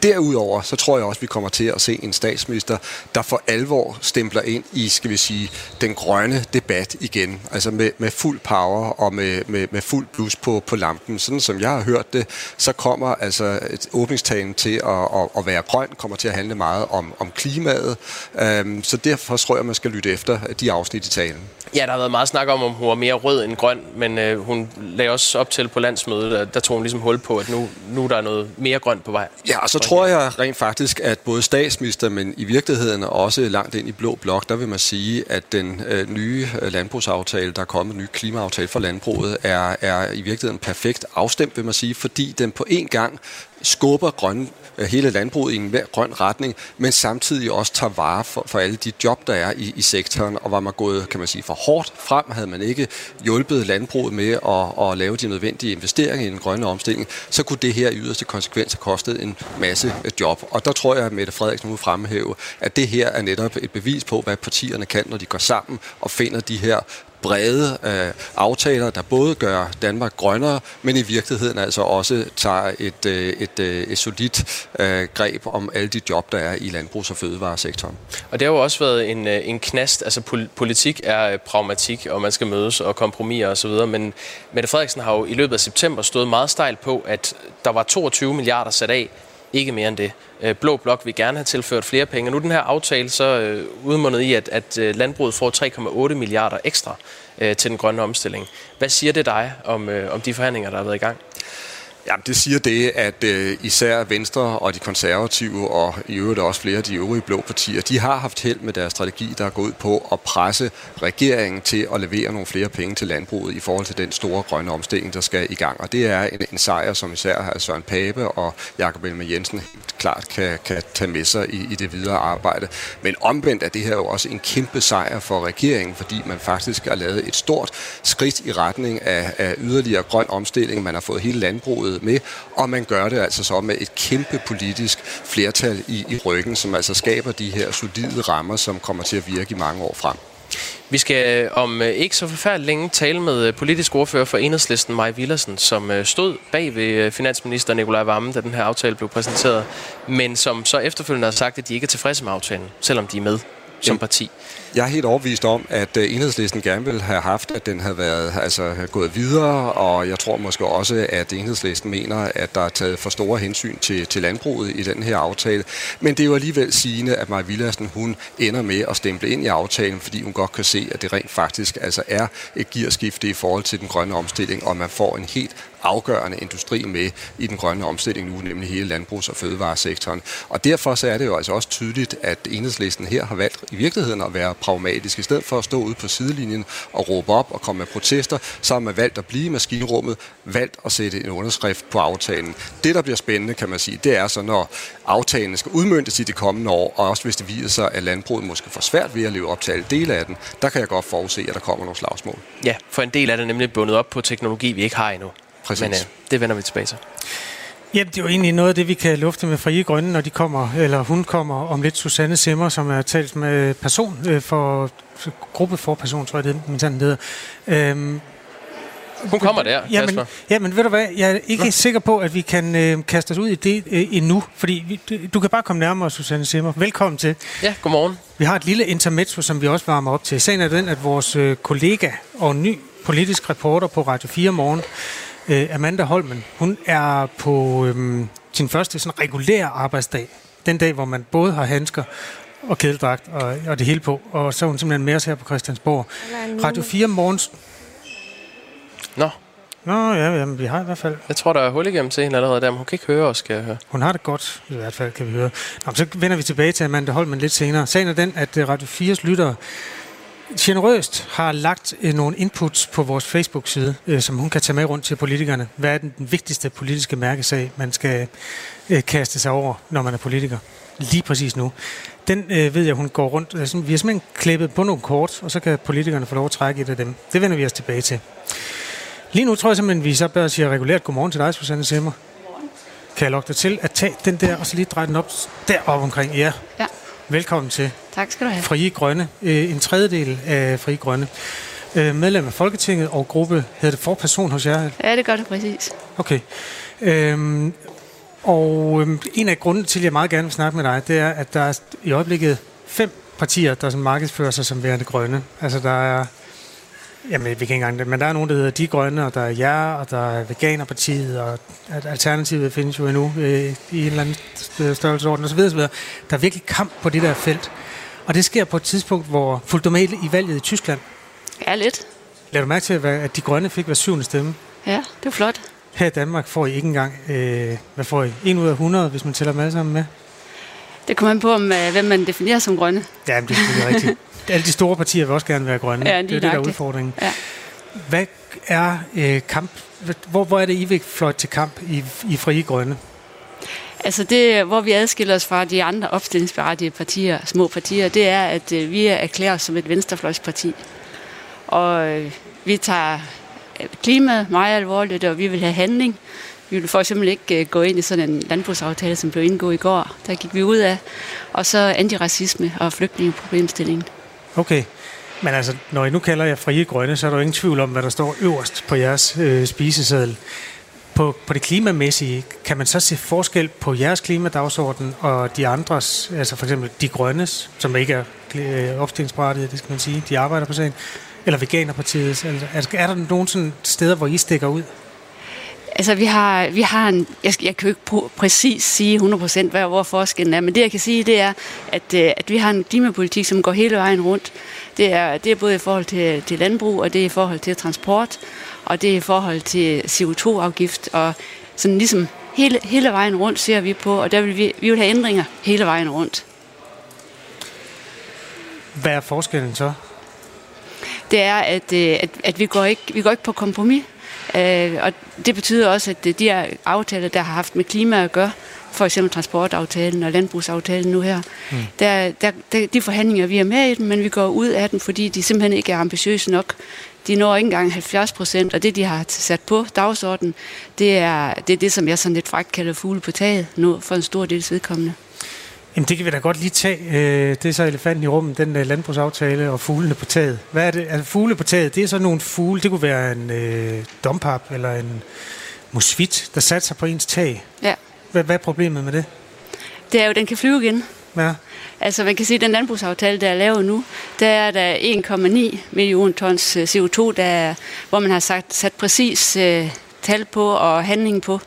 Derudover, så tror jeg også, vi kommer til at se en statsminister, der for alvor stempler ind i, skal vi sige, den grønne debat igen. Altså med, med fuld power og med, med, med fuld blus på, på lampen. Sådan som jeg har hørt det, så kommer altså åbningstalen til at, at, at være grøn, kommer til at handle meget om, om klimaet. Så derfor tror jeg, man skal lytte efter de afsnit i talen. Ja, der har været meget snak om, om hun var mere rød end grøn, men øh, hun lagde også op til på landsmødet, der, der tog hun ligesom hul på, at nu, nu der er noget mere grønt på vej. Ja, og så tror jeg rent faktisk, at både statsminister, men i virkeligheden også langt ind i blå blok, der vil man sige, at den øh, nye landbrugsaftale, der er kommet, en ny klimaaftale for landbruget, er, er i virkeligheden perfekt afstemt, vil man sige, fordi den på én gang skubber grøn, hele landbruget i en grøn retning, men samtidig også tager vare for, for alle de job, der er i, i sektoren, og var man gået, kan man sige, for hårdt frem, havde man ikke hjulpet landbruget med at, at lave de nødvendige investeringer i den grønne omstilling, så kunne det her i yderste konsekvens have kostet en masse job. Og der tror jeg, at Mette Frederiksen vil fremhæve, at det her er netop et bevis på, hvad partierne kan, når de går sammen og finder de her brede øh, aftaler, der både gør Danmark grønnere, men i virkeligheden altså også tager et, øh, et, øh, et solidt øh, greb om alle de job, der er i landbrugs- og fødevaresektoren. Og det har jo også været en, en knast, altså pol- politik er pragmatik, og man skal mødes og kompromiser osv., men Mette Frederiksen har jo i løbet af september stået meget stejlt på, at der var toogtyve milliarder sat af, ikke mere end det. Blå blok vil gerne have tilført flere penge. Nu den her aftale så øh, udmundet i, at, at landbruget får tre komma otte milliarder ekstra øh, til den grønne omstilling. Hvad siger det dig om, øh, om de forhandlinger, der har været i gang? Jamen, det siger det, at øh, især Venstre og de konservative, og i øvrigt også flere af de øvrige blå partier, de har haft held med deres strategi, der er gået på at presse regeringen til at levere nogle flere penge til landbruget i forhold til den store grønne omstilling, der skal i gang. Og det er en, en sejr, som især Søren Pape og Jakob Ellemann Jensen helt klart kan, kan tage med sig i, i det videre arbejde. Men omvendt er det her jo også en kæmpe sejr for regeringen, fordi man faktisk har lavet et stort skridt i retning af, af yderligere grøn omstilling. Man har fået hele landbruget med, og man gør det altså så med et kæmpe politisk flertal i, i ryggen, som altså skaber de her solide rammer, som kommer til at virke i mange år frem. Vi skal om ikke så forfærdeligt længe tale med politisk ordfører for Enhedslisten, Mai Villadsen, som stod bag ved finansminister Nicolai Wammen, da den her aftale blev præsenteret, men som så efterfølgende har sagt, at de ikke er tilfredse med aftalen, selvom de er med som parti. Jeg er helt overbevist om, at Enhedslisten gerne ville have haft, at den havde været, altså, gået videre, og jeg tror måske også, at Enhedslisten mener, at der er taget for store hensyn til, til landbruget i den her aftale. Men det er jo alligevel sigende, at Mai Villadsen, hun ender med at stemple ind i aftalen, fordi hun godt kan se, at det rent faktisk altså er et gearskifte i forhold til den grønne omstilling, og man får en helt afgørende industri med i den grønne omstilling nu, nemlig hele landbrugs- og fødevaresektoren. Og derfor så er det jo altså også tydeligt, at Enhedslisten her har valgt i virkeligheden at være pragmatisk. I stedet for at stå ude på sidelinjen og råbe op og komme med protester, så har man valgt at blive i maskinrummet, valgt at sætte en underskrift på aftalen. Det, der bliver spændende, kan man sige, det er så, når aftalen skal udmøntes i de kommende år, og også hvis det viser sig, at landbruget måske får svært ved at leve op til alle dele af den, der kan jeg godt forudse, at der kommer nogle slagsmål. Ja, for en del af det nemlig bundet op på teknologi, vi ikke har endnu. Præcis. Men øh, det vender vi tilbage til. Jamen, det er jo egentlig noget af det, vi kan lufte med Frie Grønne, når de kommer, eller hun kommer om lidt. Susanne Zimmer, som er talt med person øh, for, for gruppe for person, tror jeg, det er min sådan leder. Øhm, hun kommer der, Kasper. Jamen, jamen, ved du hvad, jeg er ikke Nå. sikker på, at vi kan øh, kaste os ud i det øh, endnu, fordi vi, du kan bare komme nærmere, Susanne Zimmer. Velkommen til. Ja, godmorgen. Vi har et lille intermezzo, som vi også varmer op til. Sagen er den, at vores øh, kollega og ny politisk reporter på Radio fire Morgen, Amanda Holmen, hun er på øhm, sin første sådan regulære arbejdsdag. den dag, hvor man både har handsker og kædeldragt og, og det hele på, og så er hun simpelthen med os her på Christiansborg. Radio fire morgens... Nå. Nå, ja, jamen, vi har i hvert fald... Jeg tror, der er hul igennem til hende allerede der, men hun kan ikke høre os, skal jeg høre. Hun har det godt, i hvert fald, kan vi høre. Nå, så vender vi tilbage til Amanda Holmen lidt senere. Sagen er den, at Radio fires lyttere generøst har lagt øh, nogle inputs på vores Facebook-side, øh, som hun kan tage med rundt til politikerne. Hvad er den, den vigtigste politiske mærkesag, man skal øh, kaste sig over, når man er politiker? Lige præcis nu. Den øh, ved jeg, hun går rundt. Vi har simpelthen klippet på nogle kort, og så kan politikerne få lov at trække et af dem. Det vender vi os tilbage til. Lige nu tror jeg simpelthen, vi så bør sige regulært godmorgen til dig, Susanne Zimmer. Godmorgen. Kan jeg lokke dig til at tage den der, og så lige dreje den op deroppe omkring jer? Ja. Velkommen til. Tak skal du have. Frie Grønne. En tredjedel af Frie Grønne. Medlem af Folketinget og gruppe, hedder det forperson hos jer? Ja, det gør det præcis. Okay. Øhm, og øhm, en af grundene til, at jeg meget gerne vil snakke med dig, det er, at der er i øjeblikket fem partier, der som markedsfører sig som værende grønne. Altså der er, jamen vi kan ikke engang det, men der er nogen, der hedder De Grønne, og der er jer, og der er Veganerpartiet, og Alternativet findes jo endnu øh, i en eller anden størrelsesorden osv. osv. Der er virkelig kamp på det der felt. Og det sker på et tidspunkt, hvor fuldt normalt i valget i Tyskland. Ja, lidt. Lad du mærke til, at De Grønne fik hver syvende stemme? Ja, det er flot. Her i Danmark får I ikke engang, øh, hvad får I? En ud af hundrede, hvis man tæller dem alle sammen med? Det kommer an på, om, hvem man definerer som grønne. Ja, men det er rigtigt. Alle de store partier vil også gerne være grønne. Ja, det er det, der er udfordringen. Ja. Hvad er øh, kamp? Hvor, hvor er det, I vil fløjte til kamp i, i Frie Grønne? Altså det, hvor vi adskiller os fra de andre opstillingsberettigede partier, små partier, det er, at øh, vi erklærer os som et venstrefløjsparti. Og øh, vi tager klimaet meget alvorligt, og vi vil have handling. Vi vil for eksempel ikke gå ind i sådan en landbrugsaftale, som blev indgået i går. Der gik vi ud af. Og så antiracisme og flygtningeproblemstillingen. Okay. Men altså, når I nu kalder jer Frie Grønne, så er der jo ingen tvivl om, hvad der står øverst på jeres øh, spiseseddel. På, på det klimamæssige, kan man så se forskel på jeres klimadagsorden og de andres, altså for eksempel De Grønnes, som ikke er øh, opstillingsberettigede, det skal man sige, de arbejder på sagen, eller Veganerpartiet. Altså, er der nogen sådan steder, hvor I stikker ud? Altså, vi har, vi har en... Jeg, jeg kan jo ikke præcis sige hundrede procent, hvad, hvor forskellen er, men det, jeg kan sige, det er, at, at vi har en klimapolitik, som går hele vejen rundt. Det er, det er både i forhold til, til landbrug, og det er i forhold til transport, og det er i forhold til C O to afgift, og sådan ligesom hele, hele vejen rundt ser vi på, og der vil vi, vi vil have ændringer hele vejen rundt. Hvad er forskellen så? Det er, at, at, at vi, går ikke, vi går ikke på kompromis. Øh, og det betyder også, at de her aftaler, der har haft med klima at gøre, for eksempel transportaftalen og landbrugsaftalen nu her, mm. der, der, der, de forhandlinger, vi er med i dem, men vi går ud af dem, fordi de simpelthen ikke er ambitiøse nok. De når ikke engang halvfjerds procent, og det, de har sat på dagsordenen, det er, det er det, som jeg sådan lidt frækt kalder fugle på taget nu for en stor dels vedkommende. Jamen det kan vi da godt lige tage. Det er så elefanten i rummet, den landbrugsaftale og fuglene på taget. Hvad er det? Altså fugle på taget, det er så nogle fugle, det kunne være en øh, dompap eller en musvit, der satte sig på ens tag. Ja. Hvad, hvad er problemet med det? Det er jo, den kan flyve igen. Ja. Altså man kan sige, at den landbrugsaftale, der er lavet nu, der er der en komma ni millioner tons C O to, der, hvor man har sagt, sat præcis øh, tal på og handling på.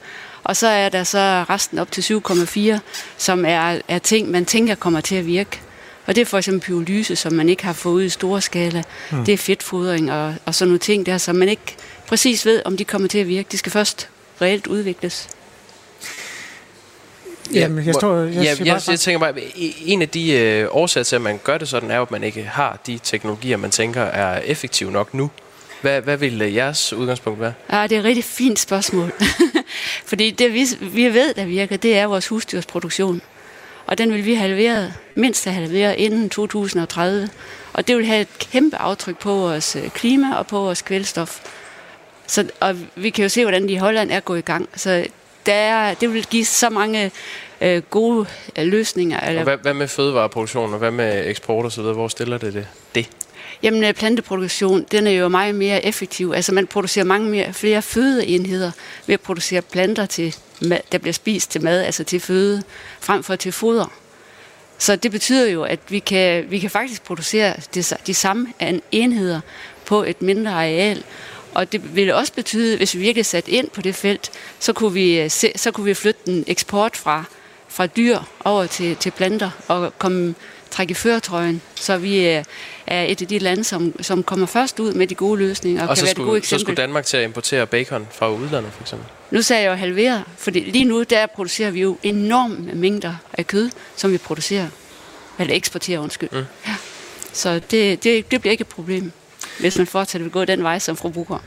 Og så er der så resten op til syv komma fire, som er, er ting, man tænker kommer til at virke. Og det er for eksempel pyrolyse, som man ikke har fået i store skala. Mm. Det er fedtfodring og, og sådan nogle ting der, som man ikke præcis ved, om de kommer til at virke. De skal først reelt udvikles. Ja, Jamen, jeg, står, jeg, ja, jeg, jeg tænker bare, en af de øh, årsager til, at man gør det sådan, er jo, at man ikke har de teknologier, man tænker er effektive nok nu. Hvad, hvad vil jeres udgangspunkt være? Ah, det er et rigtig fint spørgsmål. Fordi det, vi, vi ved, der virker, det er vores husdyrsproduktion. Og den vil vi halvere, mindst halvere, inden to tusind og tredive. Og det vil have et kæmpe aftryk på vores klima og på vores kvælstof. Så, og vi kan jo se, hvordan de i Holland er gået i gang. Så der, det vil give så mange øh, gode øh, løsninger. Eller... Og hvad, hvad med fødevareproduktion, og hvad med eksport og så videre? Hvor stiller det det? det? Jamen, planteproduktion, den er jo meget mere effektiv. Altså, man producerer mange mere, flere fødeenheder ved at producere planter, til, der bliver spist til mad, altså til føde, frem for til foder. Så det betyder jo, at vi kan, vi kan faktisk producere de, de samme enheder på et mindre areal. Og det ville også betyde, hvis vi virkelig satte ind på det felt, så kunne vi, så kunne vi flytte den eksport fra, fra dyr over til, til planter og komme trække i førertrøjen, så vi er et af de lande, som, som kommer først ud med de gode løsninger. Og, og kan så, være skulle, gode så skulle Danmark til at importere bacon fra udlandet, for eksempel? Nu sagde jeg jo halvere, for lige nu der producerer vi jo enorme mængder af kød, som vi producerer, eller eksporterer, undskyld. Mm. Ja. Så det, det, det bliver ikke et problem, hvis man fortsætter at gå den vej som fru Bucher.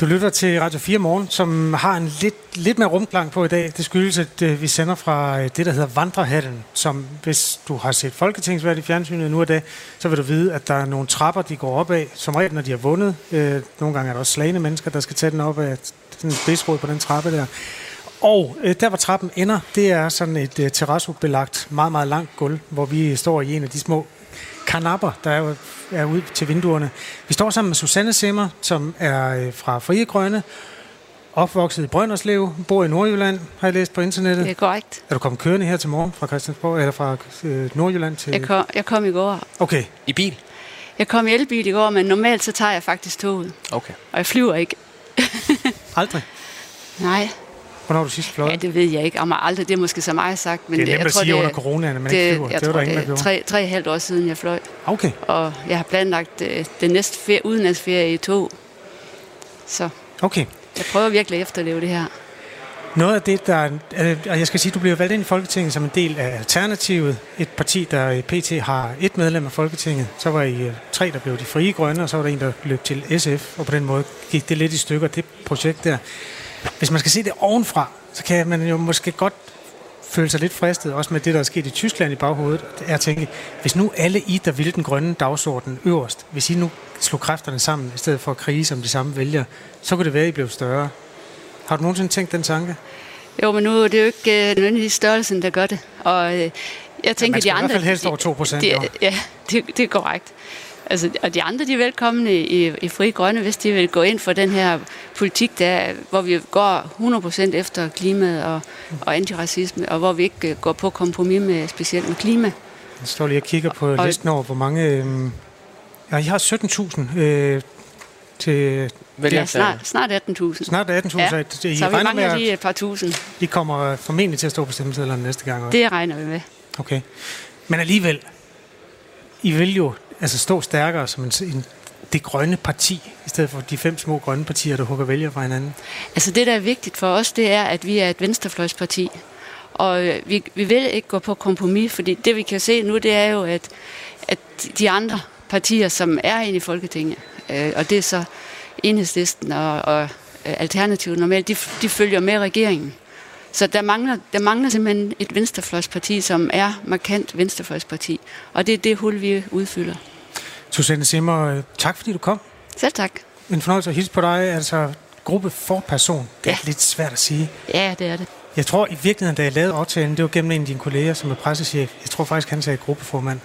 Du lytter til Radio fire Morgen, som har en lidt, lidt mere rumklang på i dag. Det skyldes, at vi sender fra det, der hedder Vandrehallen, som hvis du har set Folketingsvalg i fjernsynet nu og dag, så vil du vide, at der er nogle trapper, de går op af, som regel, når de har vundet. Nogle gange er der også slagne mennesker, der skal tage den op af sådan en spidsrod på den trappe der. Og der, hvor trappen ender, det er sådan et terrassebelagt, meget, meget langt gulv, hvor vi står i en af de små karnapper, der er jo er ude til vinduerne. Vi står sammen med Susanne Zimmer, som er fra Frie Grønne, opvokset i Brønderslev, bor i Nordjylland, har jeg læst på internettet. Det er korrekt. Er du kommet kørende her til morgen fra Christiansborg, eller fra øh, Nordjylland til... Jeg kom, jeg kom i går. Okay. I bil? Jeg kom i elbil i går, men normalt så tager jeg faktisk toget. Okay. Og jeg flyver ikke. Aldrig? Nej. Hvornår har du sidst fløjet? Ja, det ved jeg ikke. Om aldrig, det er måske så meget sagt. Men det er nemt at sige under coronaen, at man ikke flyver. Det var der ingen, der gjorde. Tre og halvt år siden, jeg fløj. Okay. Og jeg har planlagt øh, den næste ferie, udenlandsferie i tog. Så okay. Jeg prøver virkelig at efterleve det her. Noget af det, der... Øh, og jeg skal sige, du bliver valgt ind i Folketinget som en del af Alternativet. Et parti, der P T har et medlem af Folketinget. Så var I øh, tre, der blev de Frie Grønne, og så var der en, der løb til S F. Og på den måde gik det lidt i stykker, det projekt der. Hvis man skal se det ovenfra, så kan man jo måske godt føle sig lidt fristet, også med det, der er sket i Tyskland i baghovedet, er at tænke, hvis nu alle I, der ville den grønne dagsorden øverst, hvis I nu slog kræfterne sammen, i stedet for at krige som de samme vælger, så kunne det være, I blev større. Har du nogensinde tænkt den tanke? Jo, men nu er det jo ikke øh, nødvendigvis størrelsen, der gør det. Og øh, jeg tænker, ja, de andre... i hvert fald helst over to procent. De, de, ja, det, det er korrekt. Altså, og de andre, de er velkomne i, i Frie Grønne, hvis de vil gå ind for den her politik, der, hvor vi går hundrede procent efter klimaet og, og antiracisme, og hvor vi ikke går på kompromis med, specielt med klima. Jeg står lige og kigger på og, listen over, hvor mange... Øh, ja, I har sytten tusind øh, til... Ja, snart, snart atten tusind. Snart atten tusind, ja. Så I så regner med, at de, et par tusind. De kommer formentlig til at stå på stemmesedlerne næste gang også. Det regner vi med. Okay. Men alligevel, I vil jo... altså stå stærkere som en, en, det grønne parti, i stedet for de fem små grønne partier, der hugger vælger fra hinanden? Altså det, der er vigtigt for os, det er, at vi er et venstrefløjsparti. Og vi, vi vil ikke gå på kompromis, fordi det, vi kan se nu, det er jo, at, at de andre partier, som er inde i Folketinget, øh, og det er så Enhedslisten og, og Alternativet normalt, de, de følger med regeringen. Så der mangler, der mangler simpelthen et venstrefløjsparti, som er markant venstrefløjsparti. Og det er det hul, vi udfylder. Susanne Zimmer, tak fordi du kom. Selv tak. En fornøjelse at hilse på dig. Altså gruppe for person, det er ja. lidt svært at sige. Ja, det er det. Jeg tror i virkeligheden, da jeg lavede aftalen, det var gennem en af dine kolleger, som er pressechef. Jeg tror faktisk, han sagde gruppeformand.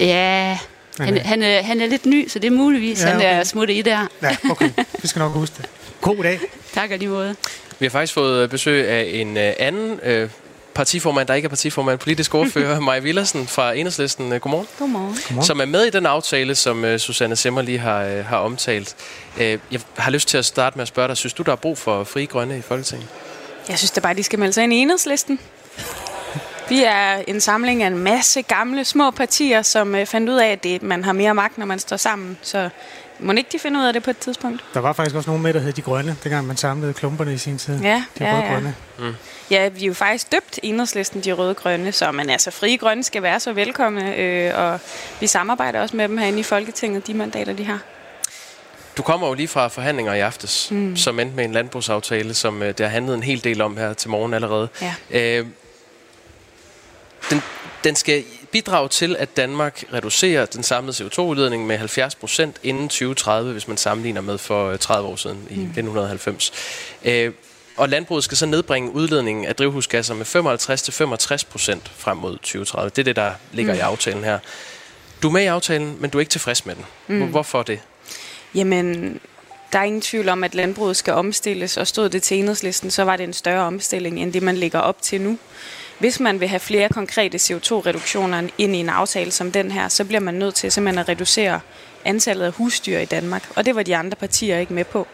Ja, han, okay. han, han, han er lidt ny, så det er muligvis, ja, okay. han er smuttet i der. Ja, okay. Vi skal nok huske det. God dag. Tak og lige måde. Vi har faktisk fået besøg af en anden øh, partiformand, der ikke er partiformand, politisk ordfører, Mai Villersen fra Enhedslisten. Godmorgen. Godmorgen. Godmorgen. Som er med i den aftale, som øh, Susanne Zimmer lige har, øh, har omtalt. Øh, jeg har lyst til at starte med at spørge dig, synes du, der er brug for Frie Grønne i Folketinget? Jeg synes da bare, de skal melde sig ind i Enhedslisten. Vi er en samling af en masse gamle, små partier, som øh, fandt ud af, at det, man har mere magt, når man står sammen, så... må ikke de finde ud af det på et tidspunkt? Der var faktisk også nogen med, der hed De Grønne, dengang man samlede klumperne i sin tid. Ja, de ja, ja. Mm. Ja, vi er jo faktisk døbt Enhedslisten De Røde Grønne, så man altså Frie Grønne skal være så velkomne, øh, og vi samarbejder også med dem herinde i Folketinget, de mandater, de har. Du kommer jo lige fra forhandlinger i aftes, mm. som endte med en landbrugsaftale, som øh, der handlede en hel del om her til morgen allerede. Ja. Øh, den, den skal... bidrag til, at Danmark reducerer den samlede C O to udledning med halvfjerds procent inden tyve tredive, hvis man sammenligner med for tredive år siden mm. i nitten halvfems. Øh, og landbruget skal så nedbringe udledningen af drivhusgasser med femoghalvtreds til femogtres procent frem mod tyve tredive. Det er det, der ligger mm. i aftalen her. Du er med i aftalen, men du er ikke tilfreds med den. Mm. Hvorfor det? Jamen... der er ingen tvivl om, at landbruget skal omstilles, og stod det til Enhedslisten, så var det en større omstilling, end det man lægger op til nu. Hvis man vil have flere konkrete C O to reduktioner ind i en aftale som den her, så bliver man nødt til simpelthen at reducere antallet af husdyr i Danmark, og det var de andre partier ikke med på.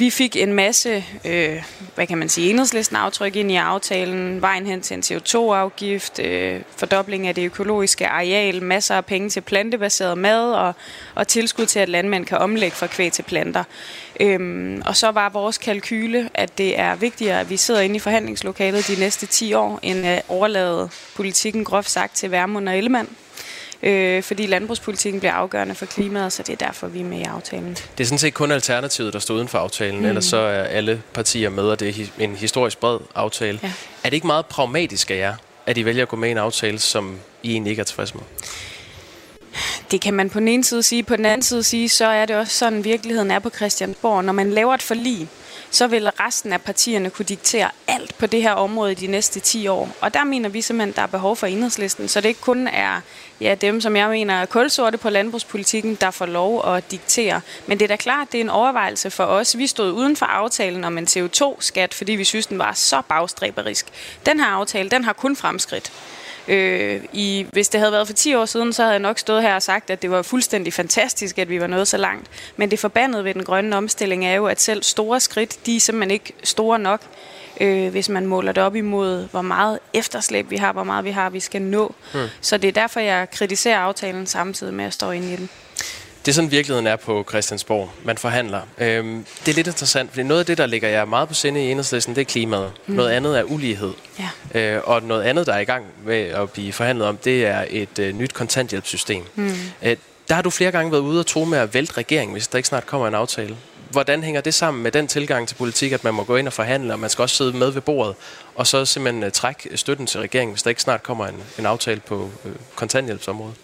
Vi fik en masse, øh, hvad kan man sige, Enhedslisten aftryk ind i aftalen, vejen hen til en C O to afgift, øh, fordobling af det økologiske areal, masser af penge til plantebaseret mad og, og tilskud til, at landmænd kan omlægge fra kvæg til planter. Øhm, og så var vores kalkyle, at det er vigtigere, at vi sidder inde i forhandlingslokalet de næste ti år, end at overlade politikken groft sagt til Vermund og Ellemann. Øh, fordi landbrugspolitikken bliver afgørende for klimaet, så det er derfor, vi er med i aftalen. Det er sådan set kun Alternativet, der står uden for aftalen, mm. ellers så er alle partier med, og det er en historisk bred aftale. Ja. Er det ikke meget pragmatisk af jer, at I vælger at gå med i en aftale, som I egentlig ikke er tilfreds med? Det kan man på den ene side sige. På den anden side sige, så er det også sådan, virkeligheden er på Christiansborg. Når man laver et forlig, så vil resten af partierne kunne diktere alt på det her område de næste ti år. Og der mener vi simpelthen, at der er behov for Enhedslisten, så det ikke kun er ja, dem, som jeg mener er kulsorte på landbrugspolitikken, der får lov at diktere. Men det er da klart, det er en overvejelse for os. Vi stod uden for aftalen om en C O to skat, fordi vi synes, den var så bagstræberisk. Den her aftale, den har kun fremskridt. Øh, i, hvis det havde været for ti år siden, så havde jeg nok stået her og sagt, at det var fuldstændig fantastisk, at vi var nået så langt. Men det forbandede ved den grønne omstilling er jo, at selv store skridt, de er simpelthen ikke store nok, øh, hvis man måler det op imod, hvor meget efterslæb vi har, hvor meget vi har, vi skal nå. Hmm. Så det er derfor, jeg kritiserer aftalen samtidig med at stå inde i den. Det er sådan, virkeligheden er på Christiansborg. Man forhandler. Øhm, det er lidt interessant, fordi noget af det, der ligger jer meget på sinde i Enhedslisten, det er klimaet. Mm. Noget andet er ulighed. Ja. Øh, og noget andet, der er i gang med at blive forhandlet om, det er et øh, nyt kontanthjælpssystem. Mm. Øh, der har du flere gange været ude og tro med at vælte regeringen, hvis der ikke snart kommer en aftale. Hvordan hænger det sammen med den tilgang til politik, at man må gå ind og forhandle, og man skal også sidde med ved bordet, og så simpelthen øh, trække støtten til regeringen, hvis der ikke snart kommer en, en aftale på øh, kontanthjælpsområdet?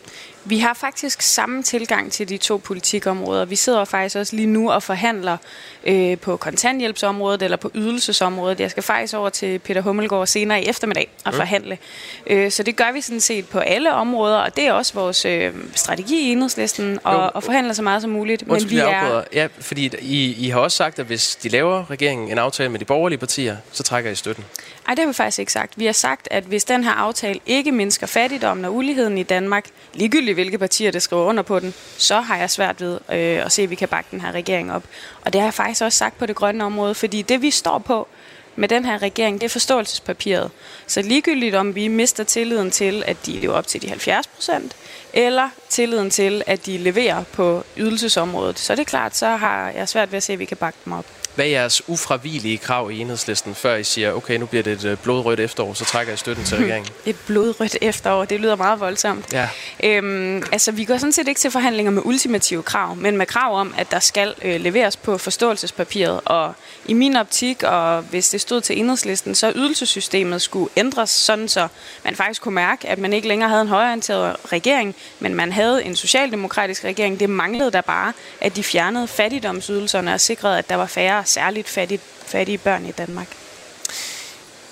Vi har faktisk samme tilgang til de to politikområder. Vi sidder faktisk også lige nu og forhandler øh, på kontanthjælpsområdet eller på ydelsesområdet. Jeg skal faktisk over til Peter Hummelgaard senere i eftermiddag og mm. forhandle. Øh, så det gør vi sådan set på alle områder, og det er også vores øh, strategi i Enhedslisten at forhandle så meget som muligt. Men vi er... Ja, fordi I, I har også sagt, at hvis de laver regeringen en aftale med de borgerlige partier, så trækker I støtten. Nej, det har vi faktisk ikke sagt. Vi har sagt, at hvis den her aftale ikke mindsker fattigdommen og uligheden i Danmark, ligegyldigt hvilke partier, der skriver under på den, så har jeg svært ved øh, at se, at vi kan bakke den her regering op. Og det har jeg faktisk også sagt på det grønne område, fordi det, vi står på med den her regering, det er forståelsespapiret. Så ligegyldigt om vi mister tilliden til, at de lever op til de halvfjerds procent, eller tilliden til, at de leverer på ydelsesområdet, så er det klart, så har jeg svært ved at se, at vi kan bakke dem op. Hvad er jeres ufravigelige krav i Enhedslisten, før I siger, okay, nu bliver det et blodrødt efterår, så trækker jeg støtten til regeringen? Et blodrødt efterår, det lyder meget voldsomt. Ja. Øhm, altså, vi går sådan set ikke til forhandlinger med ultimative krav, men med krav om, at der skal øh, leveres på forståelsespapiret. Og i min optik, og hvis det stod til Enhedslisten, så ydelsessystemet skulle ændres sådan, så man faktisk kunne mærke, at man ikke længere havde en højreorienteret regering, men man havde en socialdemokratisk regering. Det manglede der bare, at de fjernede fattigdomsydelserne og sikrede, at der var færre særligt fattige, fattige børn i Danmark.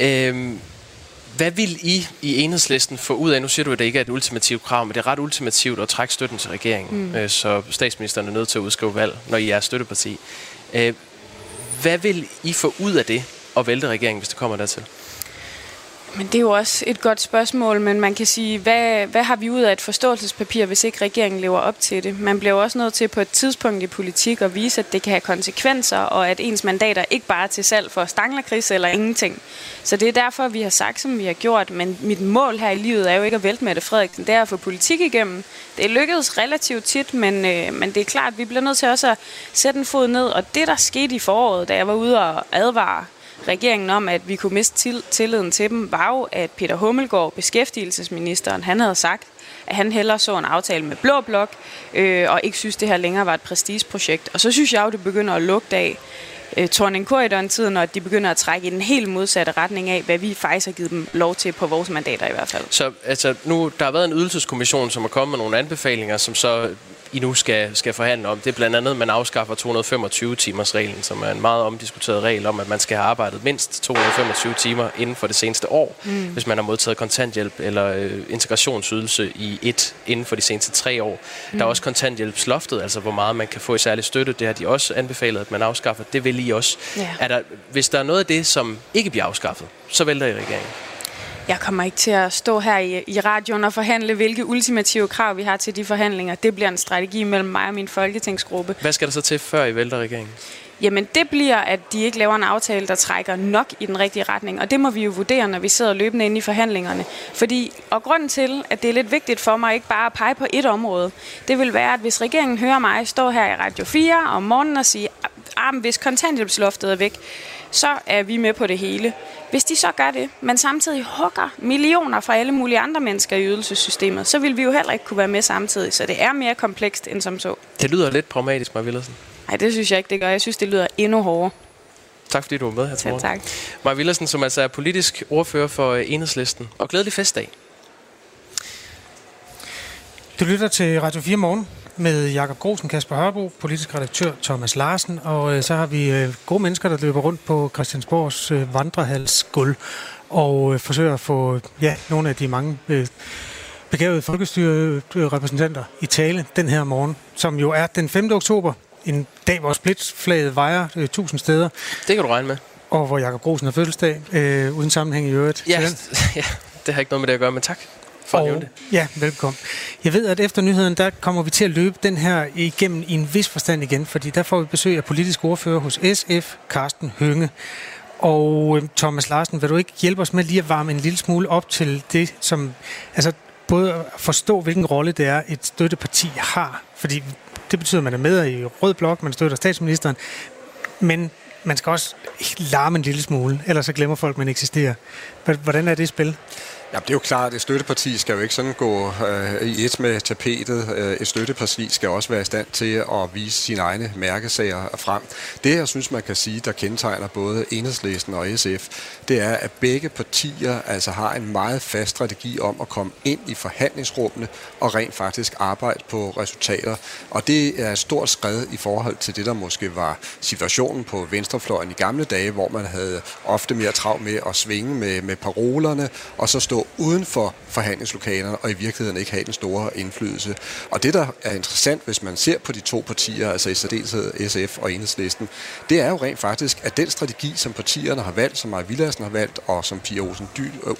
Øhm, hvad vil I i Enhedslisten få ud af? Nu siger du, at det ikke er et ultimativt krav, men det er ret ultimativt at trække støtten til regeringen, mm. øh, så statsministeren er nødt til at udskrive valg, når I er støtteparti. Øh, hvad vil I få ud af det og vælte regeringen, hvis det kommer dertil? Men det er jo også et godt spørgsmål, men man kan sige, hvad, hvad har vi ud af et forståelsespapir, hvis ikke regeringen lever op til det? Man bliver jo også nødt til på et tidspunkt i politik at vise, at det kan have konsekvenser, og at ens mandater ikke bare er til salg for stanglerkris eller ingenting. Så det er derfor, vi har sagt, som vi har gjort, men mit mål her i livet er jo ikke at vælte Mette Frederiksen, det er at få politik igennem. Det lykkedes relativt tit, men, øh, men det er klart, at vi bliver nødt til også at sætte en fod ned, og det der skete i foråret, da jeg var ude og advare regeringen om, at vi kunne miste tilliden til dem, var jo, at Peter Hummelgaard, beskæftigelsesministeren, han havde sagt, at han hellere så en aftale med Blå Blok, øh, og ikke synes, det her længere var et prestigeprojekt. Og så synes jeg jo, det begynder at lugte af øh, Thorning-korridoren-tiden, og de begynder at trække i den helt modsatte retning af, hvad vi faktisk har givet dem lov til på vores mandater i hvert fald. Så altså, nu, der har været en ydelseskommission, som har kommet med nogle anbefalinger, som så I nu skal, skal forhandle om. Det er blandt andet, at man afskaffer to hundrede og femogtyve timers reglen, som er en meget omdiskuteret regel om, at man skal have arbejdet mindst to hundrede og femogtyve timer inden for det seneste år, mm. hvis man har modtaget kontanthjælp eller øh, integrationsydelse i et inden for de seneste tre år. Mm. Der er også kontanthjælpsloftet, altså hvor meget man kan få i særlig støtte. Det har de også anbefalet, at man afskaffer. Det vil I også. Yeah. Er der, hvis der er noget af det, som ikke bliver afskaffet, så vælter I regeringen. Jeg kommer ikke til at stå her i, i radioen og forhandle, hvilke ultimative krav vi har til de forhandlinger. Det bliver en strategi mellem mig og min folketingsgruppe. Hvad skal der så til, før I vælter regeringen? jamen det bliver, at de ikke laver en aftale, der trækker nok i den rigtige retning. Og det må vi jo vurdere, når vi sidder løbende inde i forhandlingerne. Fordi, og grunden til, at det er lidt vigtigt for mig ikke bare at pege på et område, det vil være, at hvis regeringen hører mig stå her i Radio fire om morgenen og sige, ah, hvis kontanthjælpsloftet er væk, så er vi med på det hele. Hvis de så gør det, men samtidig hugger millioner fra alle mulige andre mennesker i ydelsessystemet, så vil vi jo heller ikke kunne være med samtidig. Så det er mere komplekst end som så. Det lyder lidt pragmatisk, Maja Villadsen. Nej, det synes jeg ikke, det gør. Jeg synes, det lyder endnu hårdere. Tak fordi du var med her til morgen. Tak. Maja Villadsen, som altså er politisk ordfører for Enhedslisten. Og glædelig festdag. Du lytter til Radio fire Morgen med Jakob Grosen, Kasper Hørbo, politisk redaktør Thomas Larsen, og øh, så har vi øh, gode mennesker, der løber rundt på Christiansborgs øh, vandrehalsgulv og øh, forsøger at få øh, ja, nogle af de mange øh, begavede folkestyrerepræsentanter i tale den her morgen, som jo er den femte oktober, en dag, hvor splitflaget vejer øh, tusind steder. Det kan du regne med. Og hvor Jakob Grosen har fødselsdag, øh, uden sammenhæng i øvrigt. Ja, ja, det har ikke noget med det at gøre, men tak. Og, ja, velkommen. Jeg ved, at efter nyheden, der kommer vi til at løbe den her igennem i en vis forstand igen, fordi der får vi besøg af politisk ordfører hos S F, Karsten Hønge. Og øh, Thomas Larsen, vil du ikke hjælpe os med lige at varme en lille smule op til det, som altså både at forstå, hvilken rolle det er, et støtteparti har, fordi det betyder, at man er med i Rød Blok, man støtter statsministeren, men man skal også larme en lille smule, ellers så glemmer folk, man eksisterer. Hvordan er det spil? Ja, det er jo klart, at et støtteparti skal jo ikke sådan gå øh, i et med tapetet. Et støtteparti skal også være i stand til at vise sine egne mærkesager frem. Det, jeg synes, man kan sige, der kendetegner både Enhedslisten og S F, det er, at begge partier altså har en meget fast strategi om at komme ind i forhandlingsrummene og rent faktisk arbejde på resultater. Og det er et stort skridt i forhold til det, der måske var situationen på venstrefløjen i gamle dage, hvor man havde ofte mere travlt med at svinge med, med parolerne og så stå uden for forhandlingslokalerne og i virkeligheden ikke have den store indflydelse. Og det, der er interessant, hvis man ser på de to partier, altså i særdeleshed S F og Enhedslisten, det er jo rent faktisk, at den strategi, som partierne har valgt, som Maja Villadsen har valgt, og som Pia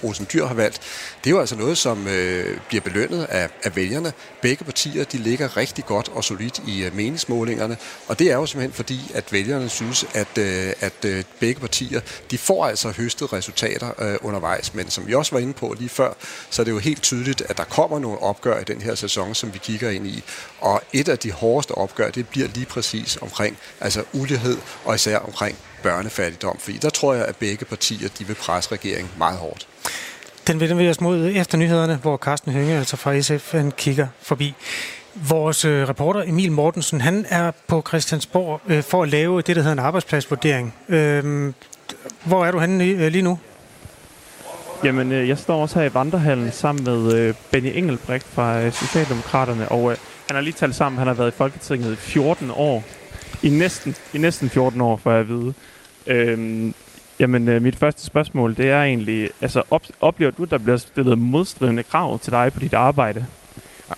Olsen Dyhr har valgt, det er jo altså noget, som øh, bliver belønnet af, af vælgerne. Begge partier, de ligger rigtig godt og solidt i øh, meningsmålingerne, og det er jo simpelthen fordi, at vælgerne synes, at, øh, at øh, begge partier, de får altså høstet resultater øh, undervejs, men som vi også var inde på lige før, så er det jo helt tydeligt, at der kommer nogle opgør i den her sæson, som vi kigger ind i. Og et af de hårdeste opgør, det bliver lige præcis omkring altså ulighed, og især omkring børnefattigdom. Fordi der tror jeg, at begge partier, de vil presse regeringen meget hårdt. Den vil vi os mod efter nyhederne, hvor Karsten Hønge, altså fra S F, han kigger forbi. Vores reporter Emil Mortensen, han er på Christiansborg for at lave det, der hedder en arbejdspladsvurdering. Hvor er du henne lige nu? Jamen, jeg står også her i vandrehallen sammen med Benny Engelbrecht fra Socialdemokraterne, og han har lige talt sammen, han har været i Folketinget i fjorten år. I næsten, i næsten fjorten år, får jeg at vide. Øhm, jamen, mit første spørgsmål, det er egentlig, altså, op, oplever du, der bliver stillet modstridende krav til dig på dit arbejde?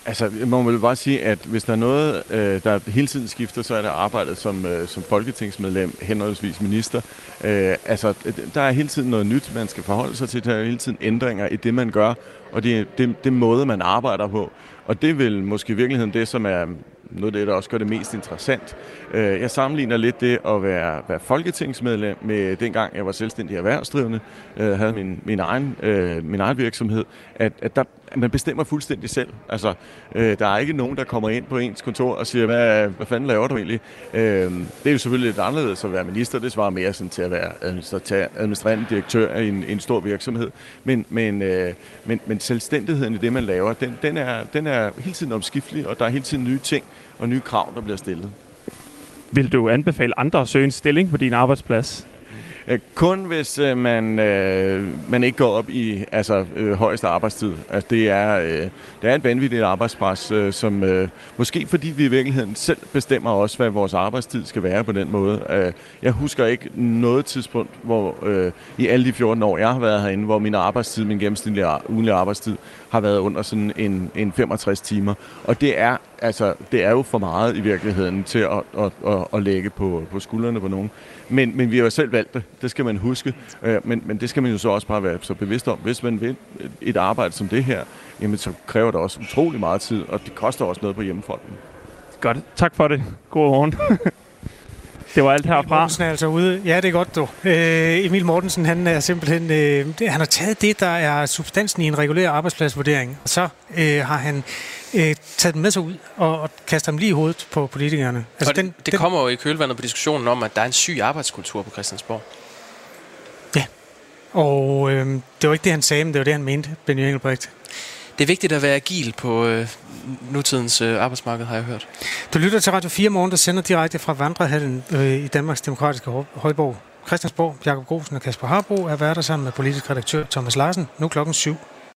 Altså, man må vel bare sige, at hvis der er noget, der hele tiden skifter, så er der arbejdet som, som folketingsmedlem, henholdsvis minister. Altså, der er hele tiden noget nyt, man skal forholde sig til. Der er hele tiden ændringer i det, man gør, og det, det, det måde, man arbejder på. Og det er vel måske i virkeligheden det, som er noget af det, der også gør det mest interessant. Jeg sammenligner lidt det at være, være folketingsmedlem med dengang, jeg var selvstændig erhvervsdrivende, havde min, min, egen, min egen virksomhed, at, at der, man bestemmer fuldstændig selv. Altså, der er ikke nogen, der kommer ind på ens kontor og siger, hvad, hvad fanden laver du egentlig? Det er jo selvfølgelig lidt anderledes at være minister, det svarer mere sådan til at være administrerende direktør i en, en stor virksomhed. Men, men, men, men selvstændigheden i det, man laver, den, den, er, den er hele tiden omskiftelig, og der er hele tiden nye ting og nye krav, der bliver stillet. Vil du anbefale andre at søge en stilling på din arbejdsplads? Kun hvis øh, man, øh, man ikke går op i altså, øh, højeste arbejdstid. Altså, det, er, øh, det er et vanvittigt arbejdspres, øh, som øh, måske fordi vi i virkeligheden selv bestemmer også, hvad vores arbejdstid skal være på den måde. Øh, jeg husker ikke noget tidspunkt, hvor øh, i alle de fjorten år, jeg har været herinde, hvor min arbejdstid, min gennemsnitlige ugentlige arbejdstid, har været under sådan en, en femogtres timer. Og det er, altså, det er jo for meget i virkeligheden til at, at, at, at lægge på, på skuldrene på nogen. Men, men vi har jo selv valgt det. Det skal man huske. Men, men det skal man jo så også bare være så bevidst om. Hvis man vil et arbejde som det her, jamen så kræver det også utrolig meget tid, og det koster også noget på hjemmefolken. Godt. Tak for det. God morgen. Det var alt herfra. Mortensen er altså ude. Ja, det er godt, du. Øh, Emil Mortensen, han er simpelthen... Øh, han har taget det, der er substansen i en regulær arbejdspladsvurdering. Og så øh, har han øh, taget den med sig ud og, og kaster dem lige i hovedet på politikerne. Altså, den, det den, kommer jo i kølvandet på diskussionen om, at der er en syg arbejdskultur på Christiansborg. Ja, og øh, det var ikke det, han sagde, men det var det, han mente, Benny Engelbrecht. Det er vigtigt at være agil på øh, nutidens øh, arbejdsmarked, har jeg hørt. Du lytter til Radio fire Morgen, der sender direkte fra Vandrehallen øh, i Danmarks Demokratiske Højborg. Christiansborg, Jakob Grosen og Kasper Harbo er værter sammen med politisk redaktør Thomas Larsen. Nu klokken syv.